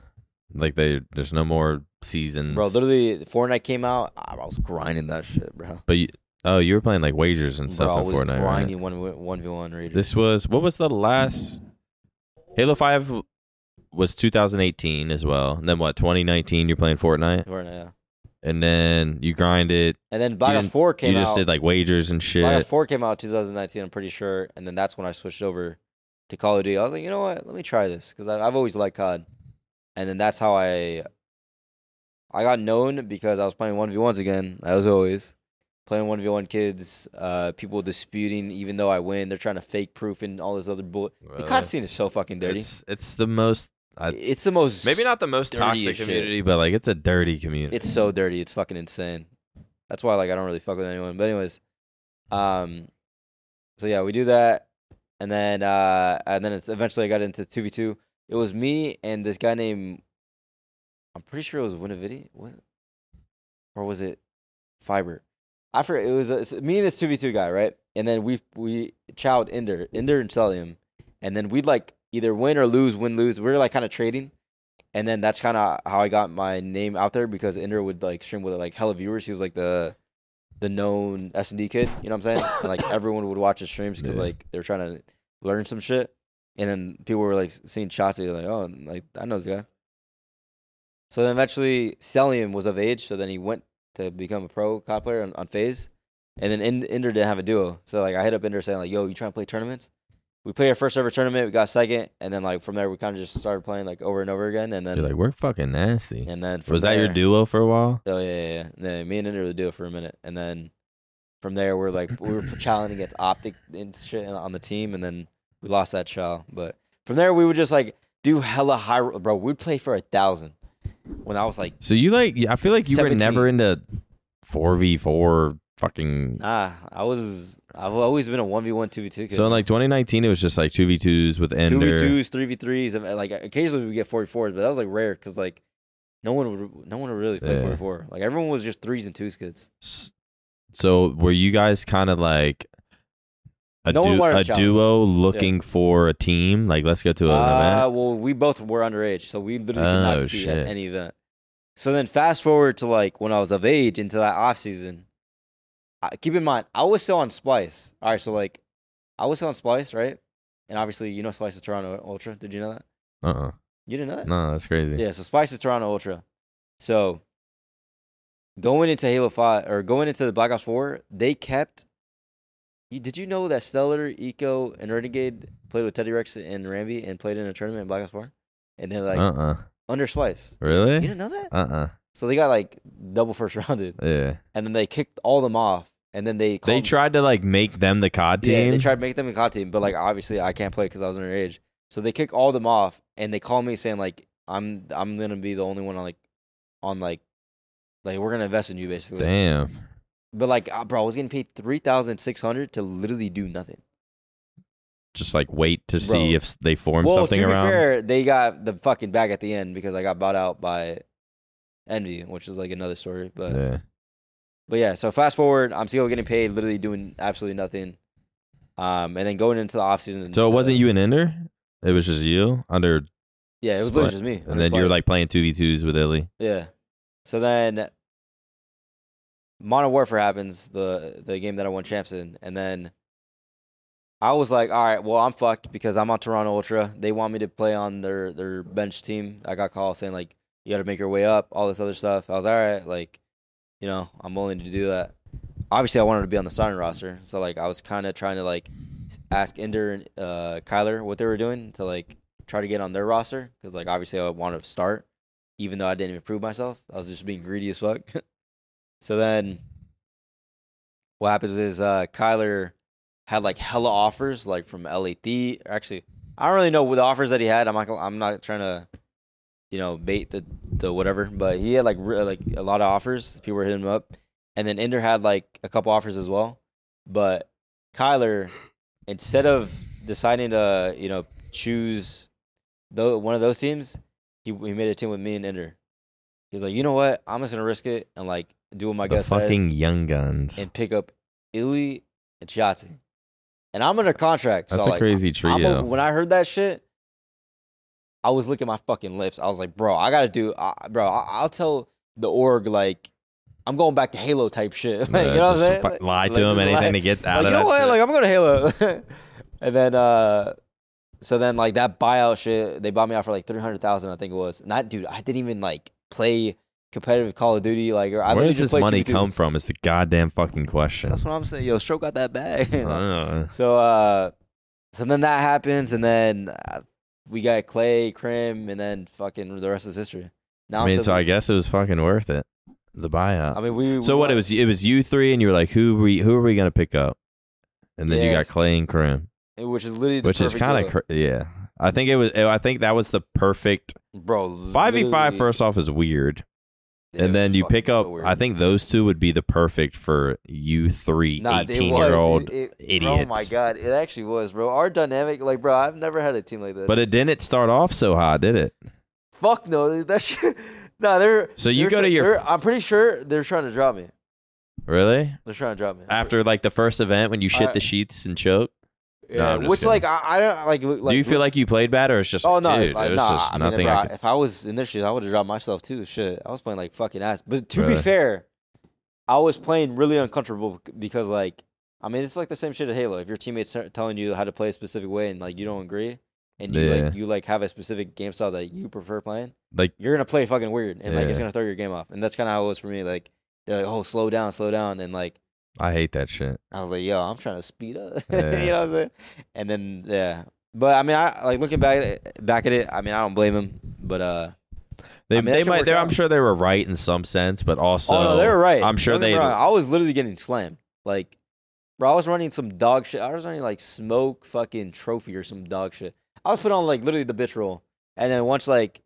Like, they, there's no more seasons. Bro, literally, Fortnite came out. I was grinding that shit, bro. But you, oh, you were playing like wagers and stuff on Fortnite, right? I was grinding one v one ragers. This was, what was the last? Halo five was two thousand eighteen as well. And then what, twenty nineteen, you're playing Fortnite? Fortnite, yeah. And then you grind it. And then Black Ops four came out. You just out. did like wagers and shit. Black Ops four came out two thousand nineteen, I'm pretty sure. And then that's when I switched over to Call of Duty. I was like, you know what? Let me try this. Because I've always liked C O D. And then that's how I I got known because I was playing one v ones again, as always. Playing one v one kids, uh, people disputing even though I win. They're trying to fake proof and all this other bull. Really? The C O D scene is so fucking dirty. It's, it's the most... I, it's the most maybe not the most toxic community, shit. But like it's a dirty community. It's so dirty, it's fucking insane. That's why like I don't really fuck with anyone. But anyways, um, so yeah, we do that, and then uh, and then it's eventually I got into two v two. It was me and this guy named I'm pretty sure it was Winavidi. What or was it Fiber? I forget. It was a, me and this two v two guy, right? And then we we chowed Ender, Ender and Celium, and then we'd like. Either win or lose, win, lose. We were, like, kind of trading. And then that's kind of how I got my name out there because Ender would, like, stream with, like, hella viewers. He was, like, the the known S and D kid. You know what I'm saying? And, like, everyone would watch his streams because, like, they were trying to learn some shit. And then people were, like, seeing Shotzzy. Like, oh, like, I know this guy. So then eventually Celium was of age. So then he went to become a pro C O D player on, on FaZe. And then Ender didn't have a duo. So, like, I hit up Ender saying, like, yo, you trying to play tournaments? We played our first ever tournament. We got second, and then like from there, we kind of just started playing like over and over again. And then you're like, we're fucking nasty. And then from was that there, your duo for a while? Oh yeah, yeah. yeah. Then me and Ender were the duo for a minute, and then from there, we're like we were challenging against Optic and shit on the team, and then we lost that challenge. But from there, we would just like do hella high, bro. We'd play for a thousand when I was like. So you like? I feel like you seventeen. Were never into four v four. Fucking ah, I was. I've always been a one v one, two v two kid. So in like twenty nineteen, it was just like two v twos with Ender, two v twos, three v threes, and like occasionally we get four v fours, but that was like rare because like no one would, no one would really play yeah. four v four. Like everyone was just threes and twos kids. So were you guys kind of like a, no du a duo looking yeah. for a team? Like let's go to an uh, event. Well, we both were underage, so we literally oh, could not be at any event. So then fast forward to like when I was of age into that off season. Keep in mind, I was still on Spice. All right, so, like, I was still on Spice, right? And obviously, you know Spice is Toronto Ultra. Did you know that? Uh-uh. You didn't know that? No, that's crazy. Yeah, so Spice is Toronto Ultra. So going into Halo five or going into the Black Ops four, they kept. You, did you know that Stellar, Eco, and Renegade played with Teddy Rex and Rambi and played in a tournament in Black Ops four? And they're like, uh-uh. under Spice. Really? You didn't know that? Uh-uh. So they got like double first rounded. Yeah. And then they kicked all them off. And then they They tried to like make them the C O D team? Yeah, they tried to make them the C O D team. But like obviously I can't play because I was underage. So they kick all them off. And they call me saying like, I'm I'm going to be the only one on like, on like, like we're going to invest in you basically. Damn. But, like, bro, I was getting paid three thousand six hundred dollars to literally do nothing. Just, like, wait to bro. see if they form well, something around? Well, to be fair, they got the fucking bag at the end because I got bought out by Envy, which is, like, another story. But, yeah, but yeah so fast forward, I'm still getting paid, literally doing absolutely nothing. Um, and then going into the offseason. So it wasn't you and Ender? It was just you? under? Yeah, it was literally just me. And then Spice. You were, like, playing two v twos with Illy. Yeah. So then... Modern Warfare happens, the the game that I won champs in, and then I was like, all right, well, I'm fucked because I'm on Toronto Ultra. They want me to play on their, their bench team. I got called saying, like, you got to make your way up, all this other stuff. I was all right, like, you know, I'm willing to do that. Obviously, I wanted to be on the starting roster, so, like, I was kind of trying to, like, ask Ender and uh, Kyler what they were doing to, like, try to get on their roster because, like, obviously I wanted to start, even though I didn't even prove myself. I was just being greedy as fuck. So then what happens is uh, Kyler had, like, hella offers, like, from L A T. Actually, I don't really know what the offers that he had. I'm not, I'm not trying to, you know, bait the, the whatever. But he had, like, re- like a lot of offers. People were hitting him up. And then Ender had, like, a couple offers as well. But Kyler, instead of deciding to, you know, choose the, one of those teams, he, he made a team with me and Ender. He's like, you know what? I'm just going to risk it and, like, do what my the gut says. Fucking young guns. And pick up Illy and Shotzzy. And I'm under contract. That's so a like, crazy trio. I'm a, when I heard that shit, I was licking my fucking lips. I was like, bro, I got to do, uh, bro, I, I'll tell the org, like, I'm going back to Halo type shit. Like, yeah, you know what I'm saying? Like, lie to like, him, anything lie. to get out like, of you know what? Shit. Like, I'm going to Halo. And then, uh, so then, like, that buyout shit, they bought me out for like three hundred thousand dollars, I think it was. And I, dude, I didn't even, like, play competitive Call of Duty, like, or I where does this money come dudes. from? It's the goddamn fucking question. That's what I'm saying. Yo, Stroke got that bag. Like, I don't know. So, uh, so then that happens, and then uh, we got Clay, Krim, and then fucking the rest is history. Now I mean, so the, I guess it was fucking worth it, the buyout. I mean, we. we so what? It was it was you three, and you were like, who we who are we gonna pick up? And then yes. you got Clay and Krim, which is literally the which is kind of cr- yeah. I think it was. I think that was the perfect bro. five v five first off is weird. It and then you pick up, so I think those two would be the perfect for you three nah, eighteen-year-old it, it, idiots. Oh, my God. It actually was, bro. Our dynamic, like, bro, I've never had a team like that. But it didn't start off so high, did it? Fuck no. That shit. Nah, they're... So you they're go tr- to your... I'm pretty sure they're trying to drop me. Really? They're trying to drop me. After, like, the first event when you shit I, the sheets and choke? Yeah, no, which, kidding. like, I, I don't... like. like Do you feel look, like you played bad, or it's just... Oh, no. Dude, like, nah, just I mean, nothing bro, I could... if I was in their shoes, I would have dropped myself, too. Shit, I was playing, like, fucking ass. But to really? be fair, I was playing really uncomfortable because, like... I mean, it's, like, the same shit at Halo. If your teammates are telling you how to play a specific way and, like, you don't agree, and you, yeah. like, you like have a specific game style that you prefer playing, like you're going to play fucking weird, and, yeah. like, it's going to throw your game off. And that's kind of how it was for me. Like, they're like, oh, slow down, slow down, and, like... I hate that shit. I was like, yo, I'm trying to speed up. Yeah. You know what I'm saying? And then, yeah. But, I mean, I like looking back, back at it, I mean, I don't blame him. But uh, they, I mean, they might. I'm sure they were right in some sense, but also. Oh, no, they were right. I'm sure they. Wrong. I was literally getting slammed. Like, bro, I was running some dog shit. I was running, like, smoke fucking trophy or some dog shit. I was put on, like, literally the bitch roll. And then once, like,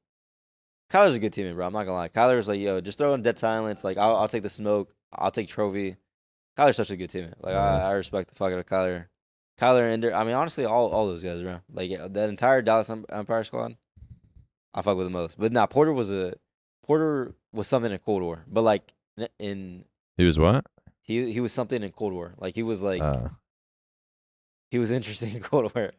Kyler's a good teammate, bro. I'm not going to lie. Kyler was like, yo, just throw in dead silence. Like, I'll, I'll take the smoke. I'll take trophy. Kyler's such a good teammate. Like, I, I respect the fuck out of Kyler. Kyler and Ender. I mean, honestly, all, all those guys, bro. Like, that entire Dallas Empire squad, I fuck with the most. But, nah, Porter was a... Porter was something in Cold War. But, like, in... He was what? He he was something in Cold War. Like, he was, like... Uh. He was interesting in Cold War.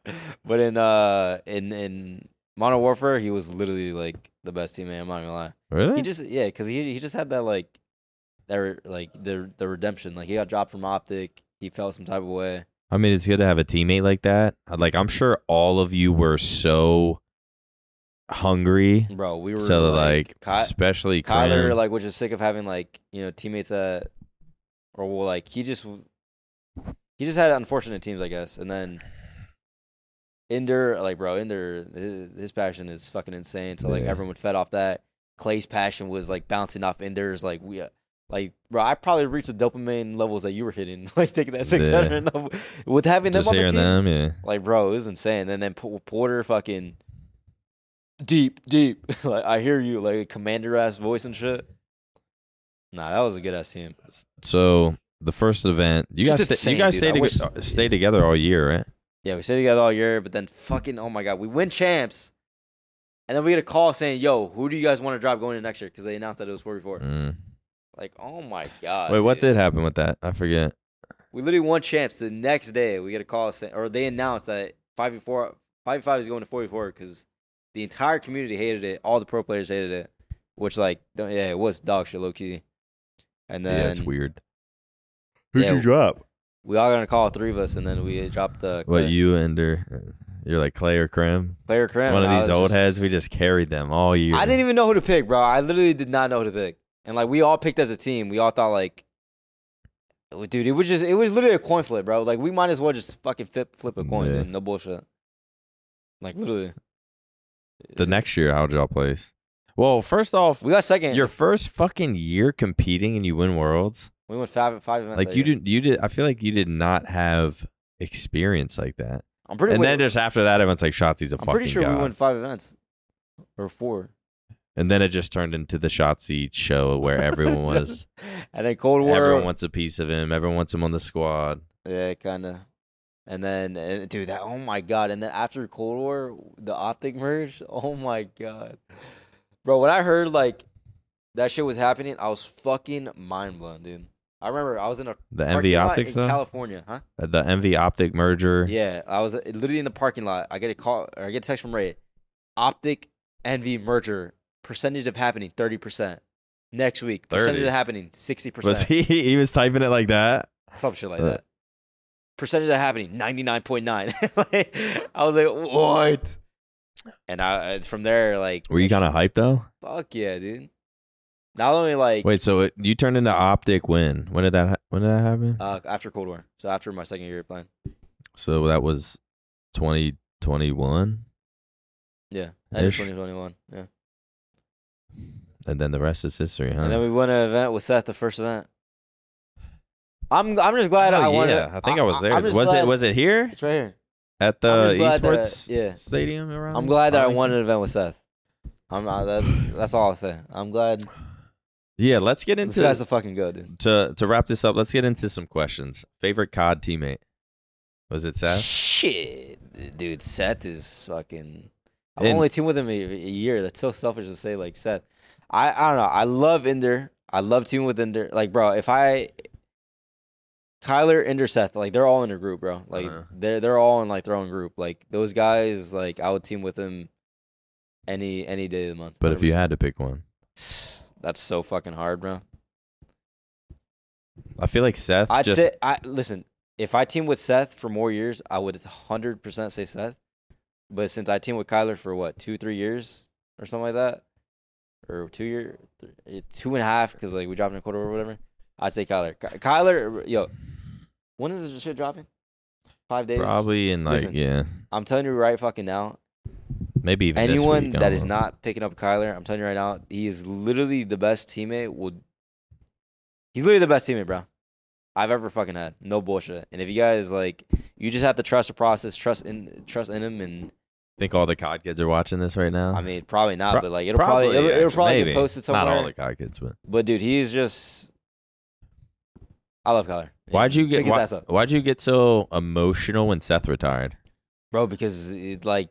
But in, uh, in, in Modern Warfare, he was literally, like, the best teammate. I'm not gonna lie. Really? He just... Yeah, because he, he just had that, like... That were, like the the redemption, like he got dropped from Optic, he felt some type of way. I mean, it's good to have a teammate like that. Like I'm sure all of you were so hungry, bro. We were so like, like especially Kyler, Kyler, like, which is sick of having like you know teammates that, or well, like he just he just had unfortunate teams, I guess. And then Ender, like bro, Ender, his, his passion is fucking insane. So like yeah. everyone fed off that. Clay's passion was like bouncing off Ender's, like we. Uh, Like, bro, I probably reached the dopamine levels that you were hitting, like taking that six hundred yeah. level with having them just on the team. Them, yeah. Like, bro, it was insane. And then P- Porter fucking deep, deep. Like, I hear you, like, commander-ass voice and shit. Nah, that was a good-ass team. So, the first event, you just guys, sta- same, you guys stay, to- wish- stay together all year, right? Yeah, we stayed together all year, but then fucking, oh my God, we win champs. And then we get a call saying, yo, who do you guys want to drop going into next year? Because they announced that it was four v four. Mm. Like, oh my God. Wait, dude. What did happen with that? I forget. We literally won champs. The next day, we get a call, or they announced that five v four, five v five is going to four v four because the entire community hated it. All the pro players hated it, which, like, yeah, it was dog shit, low key. And then. Yeah, it's weird. Who'd yeah, you drop? We all got a call, three of us, and then we dropped the. Uh, what, you and her? You're like Clay or Krim? Clay or Krim. One of these old just... heads, we just carried them all year. I didn't even know who to pick, bro. I literally did not know who to pick. And, like, we all picked as a team. We all thought, like, dude, it was just, it was literally a coin flip, bro. Like, we might as well just fucking flip, flip a coin, yeah. dude. No bullshit. Like, literally. The next year, how'd y'all place? Well, first off, we got second. Your first fucking year competing and you win worlds. We went five five events. Like, you did, you did, I feel like you did not have experience like that. I'm pretty And wait, then just after that, everyone's like, Shotzi's a I'm fucking I'm pretty sure god. We won five events or four. And then it just turned into the Shotzzy show where everyone was. And then Cold War. Everyone wants a piece of him. Everyone wants him on the squad. Yeah, kind of. And then, and, dude, that, oh, my God. And then after Cold War, the Optic merge, oh, my God. Bro, when I heard, like, that shit was happening, I was fucking mind blown, dude. I remember I was in a the Envy Optic in though? California, huh? The Envy Optic merger. Yeah, I was literally in the parking lot. I get a call, or I get a text from Ray. Optic Envy merger. Percentage of happening thirty percent next week. Percentage thirty. Of happening sixty percent. Was he? He was typing it like that. Some shit like uh. that. Percentage of happening ninety-nine point nine. Like, I was like, what? And I from there, like, were you kind of hyped though? Fuck yeah, dude! Not only like, wait, so it, you turned into Optic when? When did that? When did that happen? Uh, after Cold War. So after my second year playing. So that was twenty twenty-one. Yeah, that is twenty twenty-one. Yeah. And then the rest is history, huh? And then we won an event with Seth, the first event. I'm I'm just glad oh, I won. Yeah, I think I, I was there. Was glad. it was it here? It's right here. At the esports that, yeah. stadium around. I'm glad that I won an event with Seth. I'm not, that's, that's all I'll say. I'm glad. Yeah, let's get into that's the fucking go, dude. To to wrap this up, let's get into some questions. Favorite C O D teammate? Was it Seth? Shit, dude, Seth is fucking. I've only teamed with him a, a year. That's so selfish to say, like Seth. I, I don't know. I love Ender. I love teaming with Ender. Like, bro, if I... Kyler, Ender, Seth, like, they're all in a group, bro. Like, uh-huh. they're, they're all in, like, their own group. Like, those guys, like, I would team with them any any day of the month. But one hundred percent. If you had to pick one. That's so fucking hard, bro. I feel like Seth I'd just... Say, I, listen, if I teamed with Seth for more years, I would one hundred percent say Seth. But since I teamed with Kyler for, what, two, three years or something like that? Or two year, three, two and a half, because like we dropped in a quarter or whatever. I'd say Kyler. Ky- Kyler, yo, when is this shit dropping? Five days? Probably in like, Listen, yeah. I'm telling you right fucking now. Maybe even anyone this week, that is not picking up Kyler, I'm telling you right now, he is literally the best teammate. Will He's literally the best teammate, bro. I've ever fucking had. No bullshit. And if you guys like, you just have to trust the process, trust in, trust in him, and. Think all the C O D kids are watching this right now? I mean, probably not, Pro- but like it'll probably, probably it'll, it'll probably maybe. Get posted somewhere. Not all the C O D kids, but but dude, he's just. I love Kyler. Why'd you get? Why, why'd you get so emotional when Seth retired, bro? Because it, like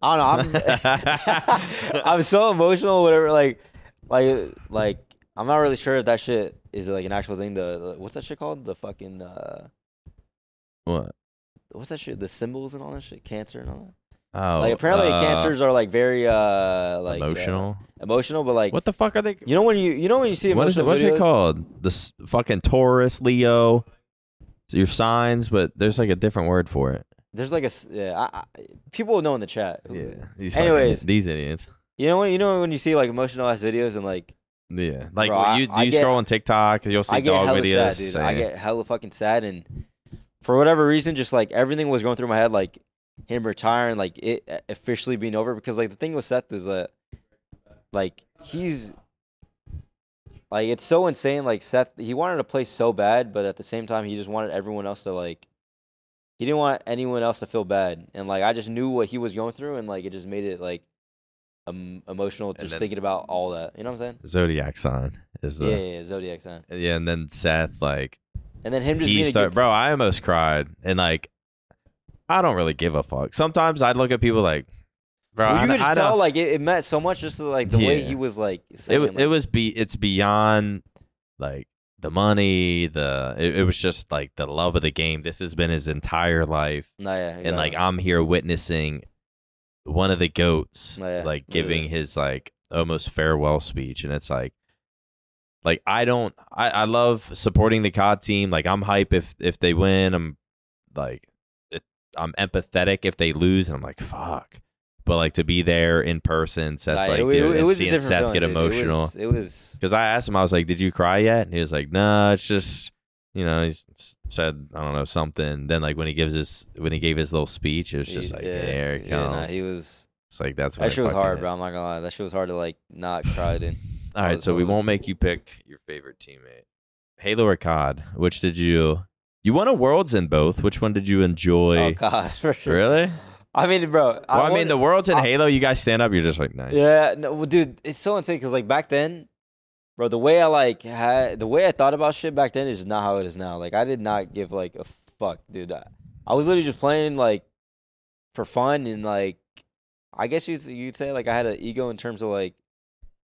I don't know, I'm I'm so emotional. Whatever, like like like I'm not really sure if that shit is like an actual thing. The what's that shit called? The fucking uh, what? What's that shit? The symbols and all that shit, cancer and all that. Oh, like apparently uh, cancers are like very uh like emotional, uh, emotional, but like what the fuck are they? You know when you you know when you see emotional what is it, what's it called? The s- fucking Taurus, Leo, your signs, but there's like a different word for it. There's like a yeah, I, I, people know in the chat. Who, yeah. These Anyways, fucking, these idiots. You know when you know when you see like emotionalized videos and like. Yeah, like bro, you, I, you get, scroll on TikTok and you'll see I get dog hella videos. Sad, dude. So, yeah. I get hella fucking sad, and for whatever reason, just like everything was going through my head, like him retiring, like it officially being over. Because like the thing with Seth is that, like he's, like it's so insane. Like Seth, he wanted to play so bad, but at the same time, he just wanted everyone else to like. He didn't want anyone else to feel bad, and like I just knew what he was going through, and like it just made it like. Um, emotional just then, thinking about all that, you know what I'm saying? Zodiac sign is the yeah, yeah, yeah zodiac sign. Yeah, and then Seth like, and then him just he being start, a good bro. I almost cried, and like, I don't really give a fuck. Sometimes I'd look at people like, bro, well, you I, could just I tell don't, like it, it meant so much just like the yeah. way he was like. Saying, it like, it was be it's beyond like the money, the it, it was just like the love of the game. This has been his entire life, nah, yeah, and like it. I'm here witnessing. One of the goats, oh, yeah. like giving yeah. his like almost farewell speech, and it's like, like I don't, I, I love supporting the C O D team. Like I'm hype if if they win. I'm like, it, I'm empathetic if they lose, and I'm like, fuck. But like to be there in person, Seth's nah, like, it, dude, it, it and seeing Seth feeling, get dude. emotional. It was because I asked him, I was like, did you cry yet? And he was like, no, nah, it's just, you know, he said, I don't know, something. Then, like, when he gives his, when he gave his little speech, it was just he, like, yeah, there you go. Yeah, nah, he was. It's like, that's what That shit was hard, bro. I'm not going to lie. That shit was hard to, like, not cry in. All right, so we like, won't make you pick your favorite teammate. Halo or C O D? Which did you, you won a Worlds in both. Which one did you enjoy? Oh, God, for sure. Really? I mean, bro. Well, I, I mean, the Worlds in I, Halo, you guys stand up, you're just like, nice. Yeah, no, well, dude, it's so insane because, like, back then, bro, the way I like had the way I thought about shit back then is not how it is now. Like I did not give like a fuck, dude. I, I was literally just playing like for fun, and like I guess you'd you'd say like I had an ego in terms of like,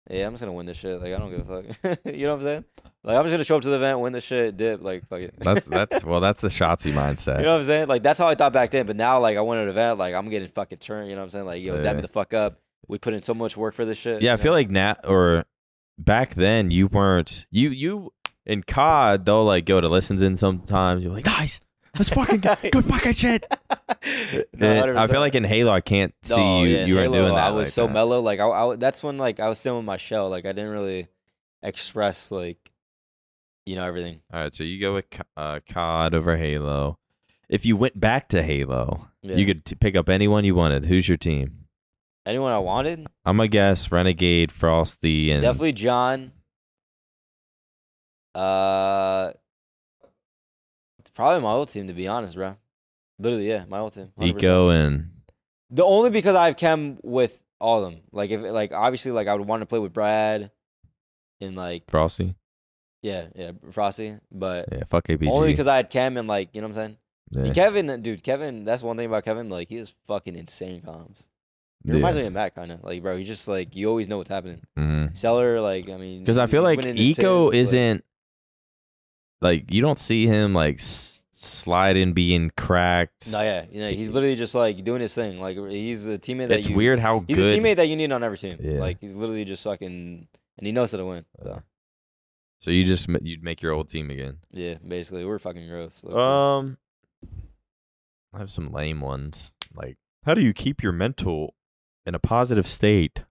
yeah, I'm just gonna win this shit. Like I don't give a fuck. You know what I'm saying? Like I'm just gonna show up to the event, win this shit, dip. Like fuck it. that's that's well, that's the Shotzzy mindset. You know what I'm saying? Like that's how I thought back then. But now like I went to an event, like I'm getting fucking turned. You know what I'm saying? Like yo, yeah. dab me the fuck up. We put in so much work for this shit. Yeah, I know? feel like Nat or. Back then, you weren't you you in C O D. They'll like go to listens in sometimes. You're like, guys, let's fucking go, good fucking shit. No, I feel like in Halo, I can't see oh, you. Yeah, you were doing that. I was like so that. mellow. Like I, I, that's when like I was still in my shell. Like I didn't really express like you know everything. All right, so you go with uh, C O D over Halo. If you went back to Halo, yeah. you could t- pick up anyone you wanted. Who's your team? Anyone I wanted? I'm going to guess Renegade, Frosty, and... Definitely John. Uh, Probably my old team, to be honest, bro. Literally, yeah, my old team. one hundred percent. Eco and... The only because I've chem with all of them. Like, if, like obviously, like I would want to play with Brad and, like... Frosty? Yeah, yeah, Frosty. But... Yeah, fuck A P G. Only because I had chem and, like, you know what I'm saying? Yeah. Kevin, dude, Kevin, that's one thing about Kevin. Like, he is fucking insane comms. It yeah. reminds me of Matt, kind of. Like, bro, he's just, like, you always know what's happening. Mm-hmm. Seller, like, I mean... Because I feel like Eco pins, isn't... Like, like, you don't see him, like, s- sliding, being cracked. No, yeah. You know, he's literally just, like, doing his thing. Like, he's a teammate that it's you... It's weird how he's good... He's a teammate that you need on every team. Yeah. Like, he's literally just fucking... And he knows how to win. So, so you just... You'd make your old team again. Yeah, basically. We're fucking gross. Literally. Um... I have some lame ones. Like, how do you keep your mental... in a positive state.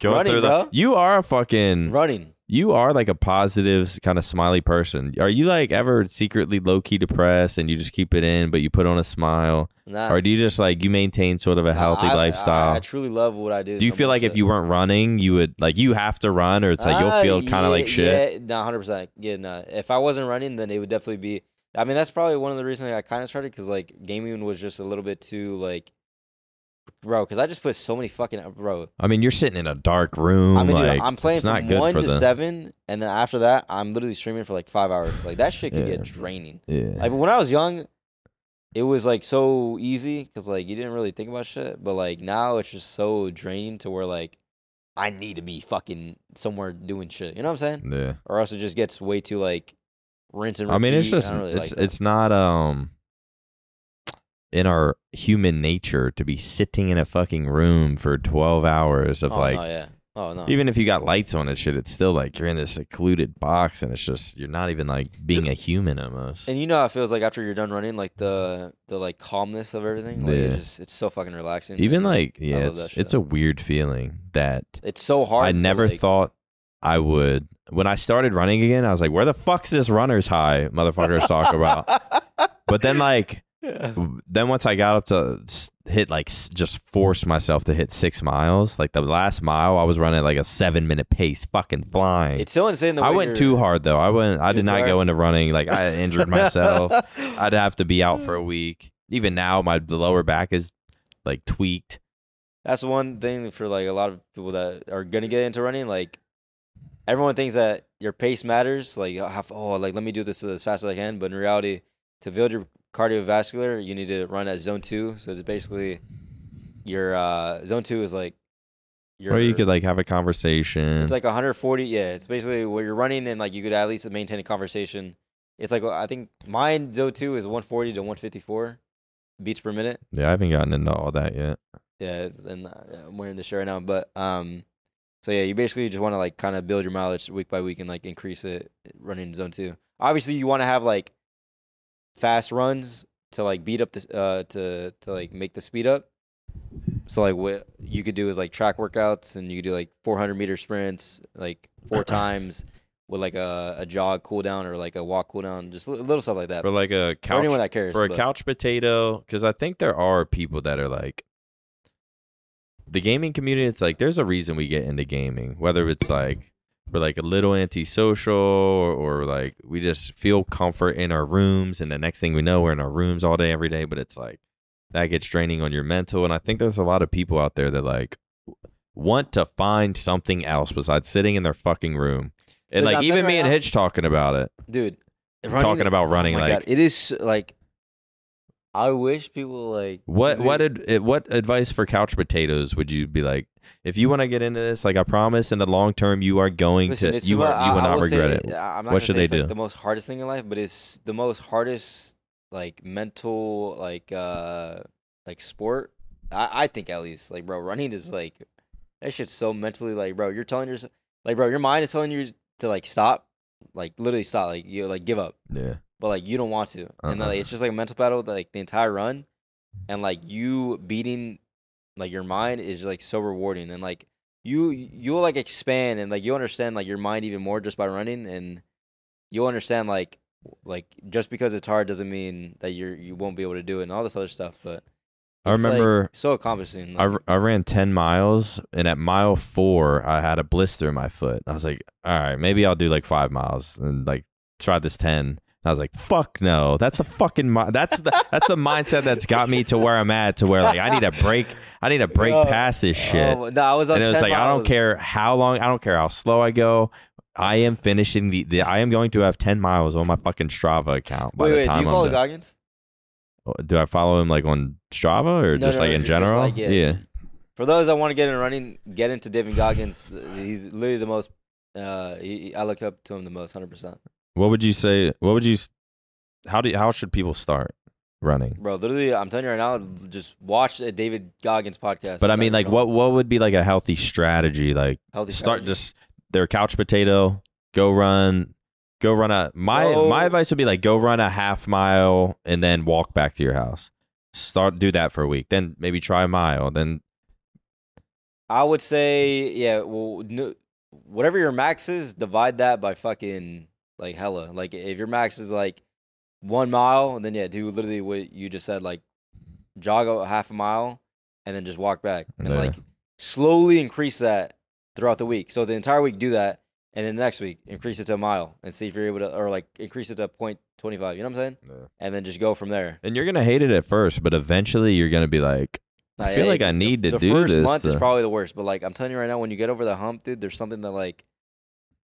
Going running, through the, bro. You are a fucking... Running. You are like a positive kind of smiley person. Are you like ever secretly low-key depressed and you just keep it in, but you put on a smile? Nah. Or do you just like, you maintain sort of a healthy nah, I, lifestyle? I, I truly love what I do. Do you feel like shit. if you weren't running, you would, like you have to run or it's like, uh, you'll feel kind of yeah, like shit? Yeah, no, one hundred percent. Yeah, no. If I wasn't running, then it would definitely be... I mean, that's probably one of the reasons I kind of started because like gaming was just a little bit too like... Bro, because I just put so many fucking... Bro. I mean, you're sitting in a dark room. I mean, dude, like, I'm playing from one to the... seven, and then after that, I'm literally streaming for like five hours. Like, that shit could yeah. get draining. Yeah. Like, when I was young, it was like so easy because like you didn't really think about shit. But like now, it's just so draining to where like I need to be fucking somewhere doing shit. You know what I'm saying? Yeah. Or else it just gets way too like rinse and repeat. I mean, it's just... Really it's like it's not... um. in our human nature to be sitting in a fucking room for twelve hours of oh, like no, yeah. Oh, no. Even if you got lights on and shit, it's still like you're in this secluded box and it's just, you're not even like being a human almost. And you know how it feels like after you're done running, like the, the like calmness of everything. Like yeah. It's just, it's so fucking relaxing. Even like, yeah, it's, it's a weird feeling that it's so hard. I never like, thought I would. When I started running again, I was like, where the fuck's this runner's high motherfuckers talk about? But then like, yeah. then once I got up to hit like just forced myself to hit six miles. Like the last mile, I was running like a seven minute pace, fucking flying. It's so insane. The way I went too hard though. I went. I did not tired. go into running. Like I injured myself. I'd have to be out for a week. Even now, my the lower back is like tweaked. That's one thing for like a lot of people that are gonna get into running. Like everyone thinks that your pace matters. Like oh, like let me do this as fast as I can. But in reality, to build your cardiovascular, you need to run at zone two. So it's basically your uh, zone two is like your. Or you could like have a conversation. It's like one forty. Yeah, it's basically where you're running and like you could at least maintain a conversation. It's like I think mine zone two is one forty to one fifty-four beats per minute. Yeah, I haven't gotten into all that yet. Yeah, and I'm wearing this shirt right now, but um, so yeah, you basically just want to like kind of build your mileage week by week and like increase it running zone two. Obviously, you want to have like fast runs to like beat up the uh to to like make the speed up. So like what you could do is like track workouts and you could do like four hundred meter sprints like four times with like a, a jog cooldown or like a walk cooldown, just little stuff like that. For like a couch, for anyone that cares, for a but. couch potato, because I think there are people that are like the gaming community. It's like there's a reason we get into gaming, whether it's like we're like a little antisocial or, or like we just feel comfort in our rooms. And the next thing we know, we're in our rooms all day, every day. But it's like that gets draining on your mental. And I think there's a lot of people out there that like want to find something else besides sitting in their fucking room. And like even me and Hitch talking about it, dude, talking about running. Like it is like I wish people like what what ad, what advice for couch potatoes would you be like if you want to get into this? Like I promise, in the long term, you are going Listen, to you, what, are, you I, will I will not regret it. I'm not what should they do? Like the most hardest thing in life, but it's the most hardest like mental like uh like sport. I, I think at least like bro, running is like that shit's so mentally like bro. You're telling yourself like bro, your mind is telling you to like stop, like literally stop, like you like give up. Yeah. But like you don't want to, uh-huh. and then, like, it's just like a mental battle, like the entire run, and like you beating, like your mind is like so rewarding, and like you you'll like expand and like you understand like your mind even more just by running, and you'll understand like like just because it's hard doesn't mean that you you won't be able to do it and all this other stuff. But I remember like so accomplishing. Like, I I ran ten miles, and at mile four, I had a blister in my foot. I was like, all right, maybe I'll do like five miles and like try this ten. I was like, fuck no. That's the fucking mi- that's the that's the mindset that's got me to where I'm at, to where like I need a break. I need a break oh, past this shit. Oh, no, I was on and it was like miles. I don't care how long, I don't care how slow I go. I am finishing the, the I am going to have ten miles on my fucking Strava account by wait, the wait, time. Do you follow I'm Goggins? Do I follow him like on Strava or no, just no, like no, in general? Like, yeah. yeah. For those that want to get into running, get into David Goggins. He's literally the most. Uh, he, I look up to him the most, one hundred percent. What would you say? What would you? How do? You, how should people start running, bro? Literally, I'm telling you right now. Just watch a David Goggins podcast. But I mean, like, what what would be like a healthy strategy? Like, healthy start strategy. Just their couch potato. Go run, go run a. My oh. my advice would be like go run a half mile and then walk back to your house. Start do that for a week. Then maybe try a mile. Then I would say yeah. Well, no, whatever your max is, divide that by fucking. Like hella, like if your max is like one mile, and then yeah, do literally what you just said, like jog a half a mile, and then just walk back, and yeah. like slowly increase that throughout the week. So the entire week do that, and then the next week increase it to a mile, and see if you're able to, or like increase it to point twenty five. You know what I'm saying? Yeah. And then just go from there. And you're gonna hate it at first, but eventually you're gonna be like, I like, feel hey, like I need the, to the do this. The first month though. Is probably the worst, but like I'm telling you right now, when you get over the hump, dude, there's something that like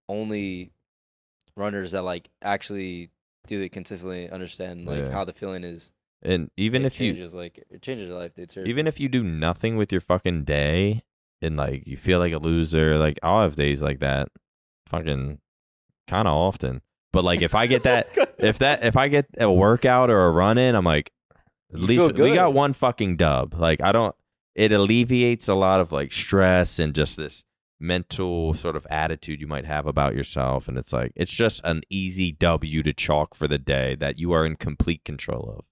only. Runners that like actually do it consistently understand like yeah. how the feeling is, and even it if changes, you like it changes your life, dude. Seriously. Even if you do nothing with your fucking day and like you feel like a loser, like I'll have days like that, fucking kind of often. But like if I get that, if that, if I get a workout or a run in, I'm like, at you least we got one fucking dub. Like I don't. It alleviates a lot of like stress and just this mental sort of attitude you might have about yourself. And it's like, it's just an easy W to chalk for the day that you are in complete control of.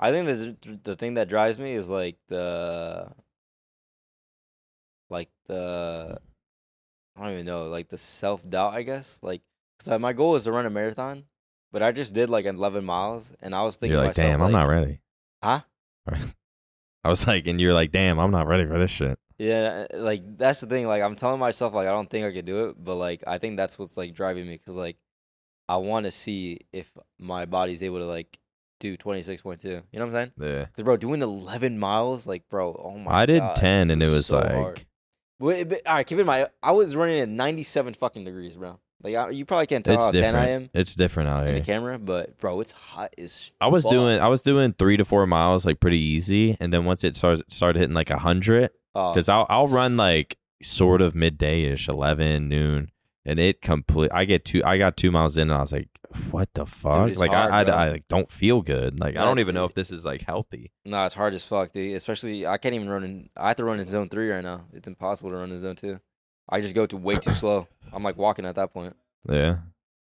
I think the the thing that drives me is like the, like the, I don't even know, like the self-doubt, I guess. Like, because my goal is to run a marathon, but I just did like eleven miles, and I was thinking, you're like, myself, damn, like, I'm not ready. Huh? I was like, and you're like, damn, I'm not ready for this shit. Yeah, like that's the thing. Like, I'm telling myself, like, I don't think I could do it, but like I think that's what's like driving me, because like I want to see if my body's able to like do twenty-six point two. You know what I'm saying? Yeah. Because, bro, doing eleven miles, like, bro, oh my god. I did god, ten, and it was, it was so like hard. Wait, but, all right, keep in mind, I was running at ninety-seven fucking degrees, bro. Like, I, you probably can't tell it's how different. ten I am. It's different out in here. In the camera, but, bro, it's hot as I was fuck. doing, I was doing three to four miles, like, pretty easy. And then once it starts, started hitting, like, one hundred, because oh, I'll, I'll run, like, sort of midday-ish, eleven, noon. And it complete. I get two. I got two miles in, and I was like, "What the fuck?" Dude, like hard, I, I, I, like don't feel good. Like, yeah, I don't even know if this is like healthy. Nah, it's hard as fuck, dude. Especially, I can't even run in. I have to run in zone three right now. It's impossible to run in zone two. I just go to way too slow. I'm like walking at that point. Yeah.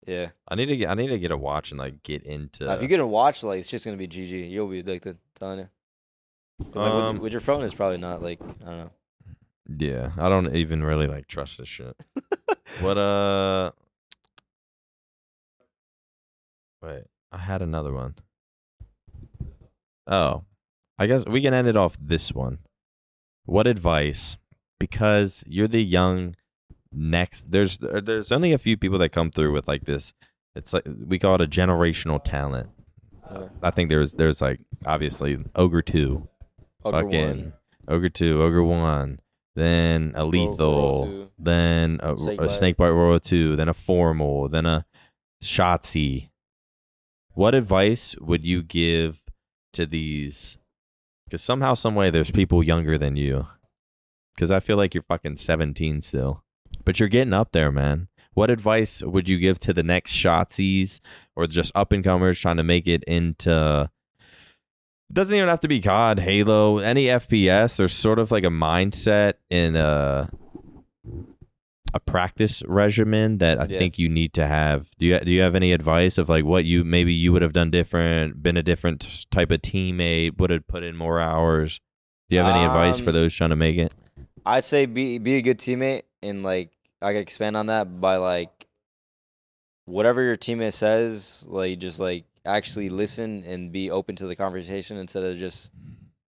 Yeah. I need to get. I need to get a watch and like get into. Now, if you get a watch, like it's just gonna be G G. You'll be addicted. Telling you. Like, um, with, with your phone, it's probably not like I don't know. Yeah, I don't even really like trust this shit. What uh? Wait, I had another one. Oh, I guess we can end it off this one. What advice? Because you're the young next. There's there's only a few people that come through with like this. It's like we call it a generational talent. Okay. I think there's there's like obviously Ogre two, Ogre fucking one. Ogre two, Ogre one. Then a lethal, then a, a snake bite royal two, then a formal, then a Shotzzy. What advice would you give to these? Because somehow, some way, there's people younger than you. Because I feel like you're fucking seventeen still, but you're getting up there, man. What advice would you give to the next Shotzys or just up and comers trying to make it into? Doesn't even have to be C O D, Halo, any F P S. There's sort of like a mindset in a a practice regimen that I yeah. think you need to have. Do you do you have any advice of like what you maybe you would have done different, been a different type of teammate, would have put in more hours? Do you have any um, advice for those trying to make it? I'd say be be a good teammate, and like I could expand on that by like whatever your teammate says, like just like. Actually listen and be open to the conversation instead of just,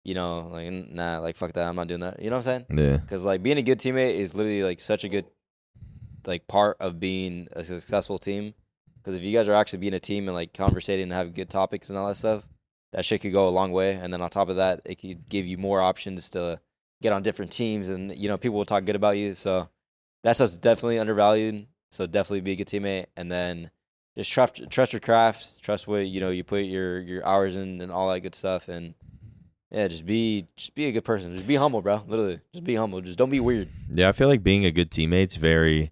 you know, like, nah, like, fuck that, I'm not doing that. You know what I'm saying? Yeah. Because, like, being a good teammate is literally, like, such a good, like, part of being a successful team. Because if you guys are actually being a team and, like, conversating and having good topics and all that stuff, that shit could go a long way. And then on top of that, it could give you more options to get on different teams. And, you know, people will talk good about you. So that's what's definitely undervalued. So definitely be a good teammate. And then just trust, trust your crafts, trust what you know you put your, your hours in and all that good stuff, and yeah, just be just be a good person. Just be humble, bro. Literally, just be humble. Just don't be weird. Yeah, I feel like being a good teammate's very.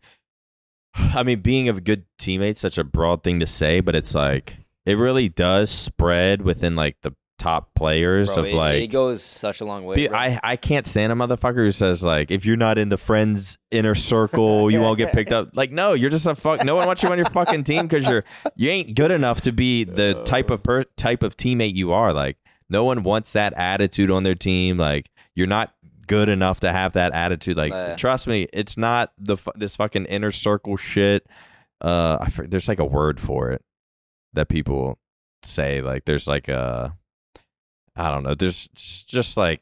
I mean, being a good teammate's such a broad thing to say, but it's like it really does spread within like the top players, bro, of it, like it goes such a long way. Be, I I can't stand a motherfucker who says like if you're not in the friends inner circle you won't get picked up. Like no, you're just a fuck. No one wants you on your fucking team because you're you ain't good enough to be the type of per, type of teammate you are. Like no one wants that attitude on their team. Like you're not good enough to have that attitude. Like uh, trust me, it's not the this fucking inner circle shit. Uh, I, there's like a word for it that people say. Like there's like a I don't know. There's just like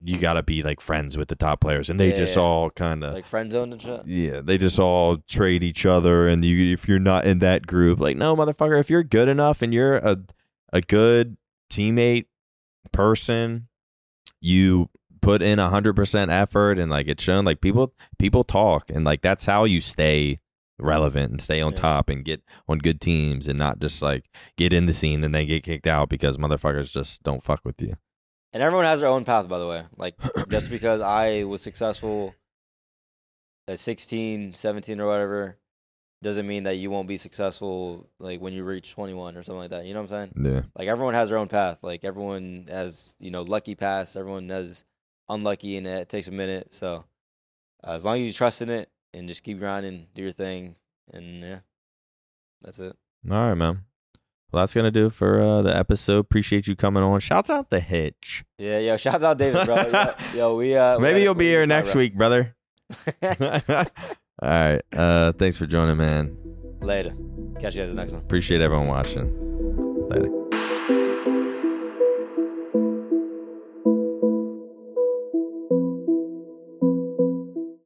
you gotta be like friends with the top players, and they yeah, just yeah. all kind of like friend zoned and shit. Yeah, they just all trade each other, and you if you're not in that group, like no motherfucker, if you're good enough and you're a a good teammate person, you put in a hundred percent effort, and like it's shown. Like people people talk, and like that's how you stay relevant and stay on yeah. top and get on good teams and not just like get in the scene and then get kicked out because motherfuckers just don't fuck with you. And everyone has their own path, by the way. Like just because I was successful at sixteen, seventeen or whatever doesn't mean that you won't be successful like when you reach twenty-one or something like that. You know what I'm saying? Yeah. Like everyone has their own path. Like everyone has, you know, lucky paths. Everyone has unlucky and it takes a minute. So uh, as long as you trust in it and just keep grinding, do your thing, and yeah, that's it. All right, man. Well, that's gonna do it for uh, the episode. Appreciate you coming on. Shouts out to Hitch. Yeah, yo, shouts out David, bro. yo, yo, we uh, maybe we, you'll we, be we here next week, brother. All right. Uh, thanks for joining, man. Later. Catch you guys in the next one. Appreciate everyone watching. Later.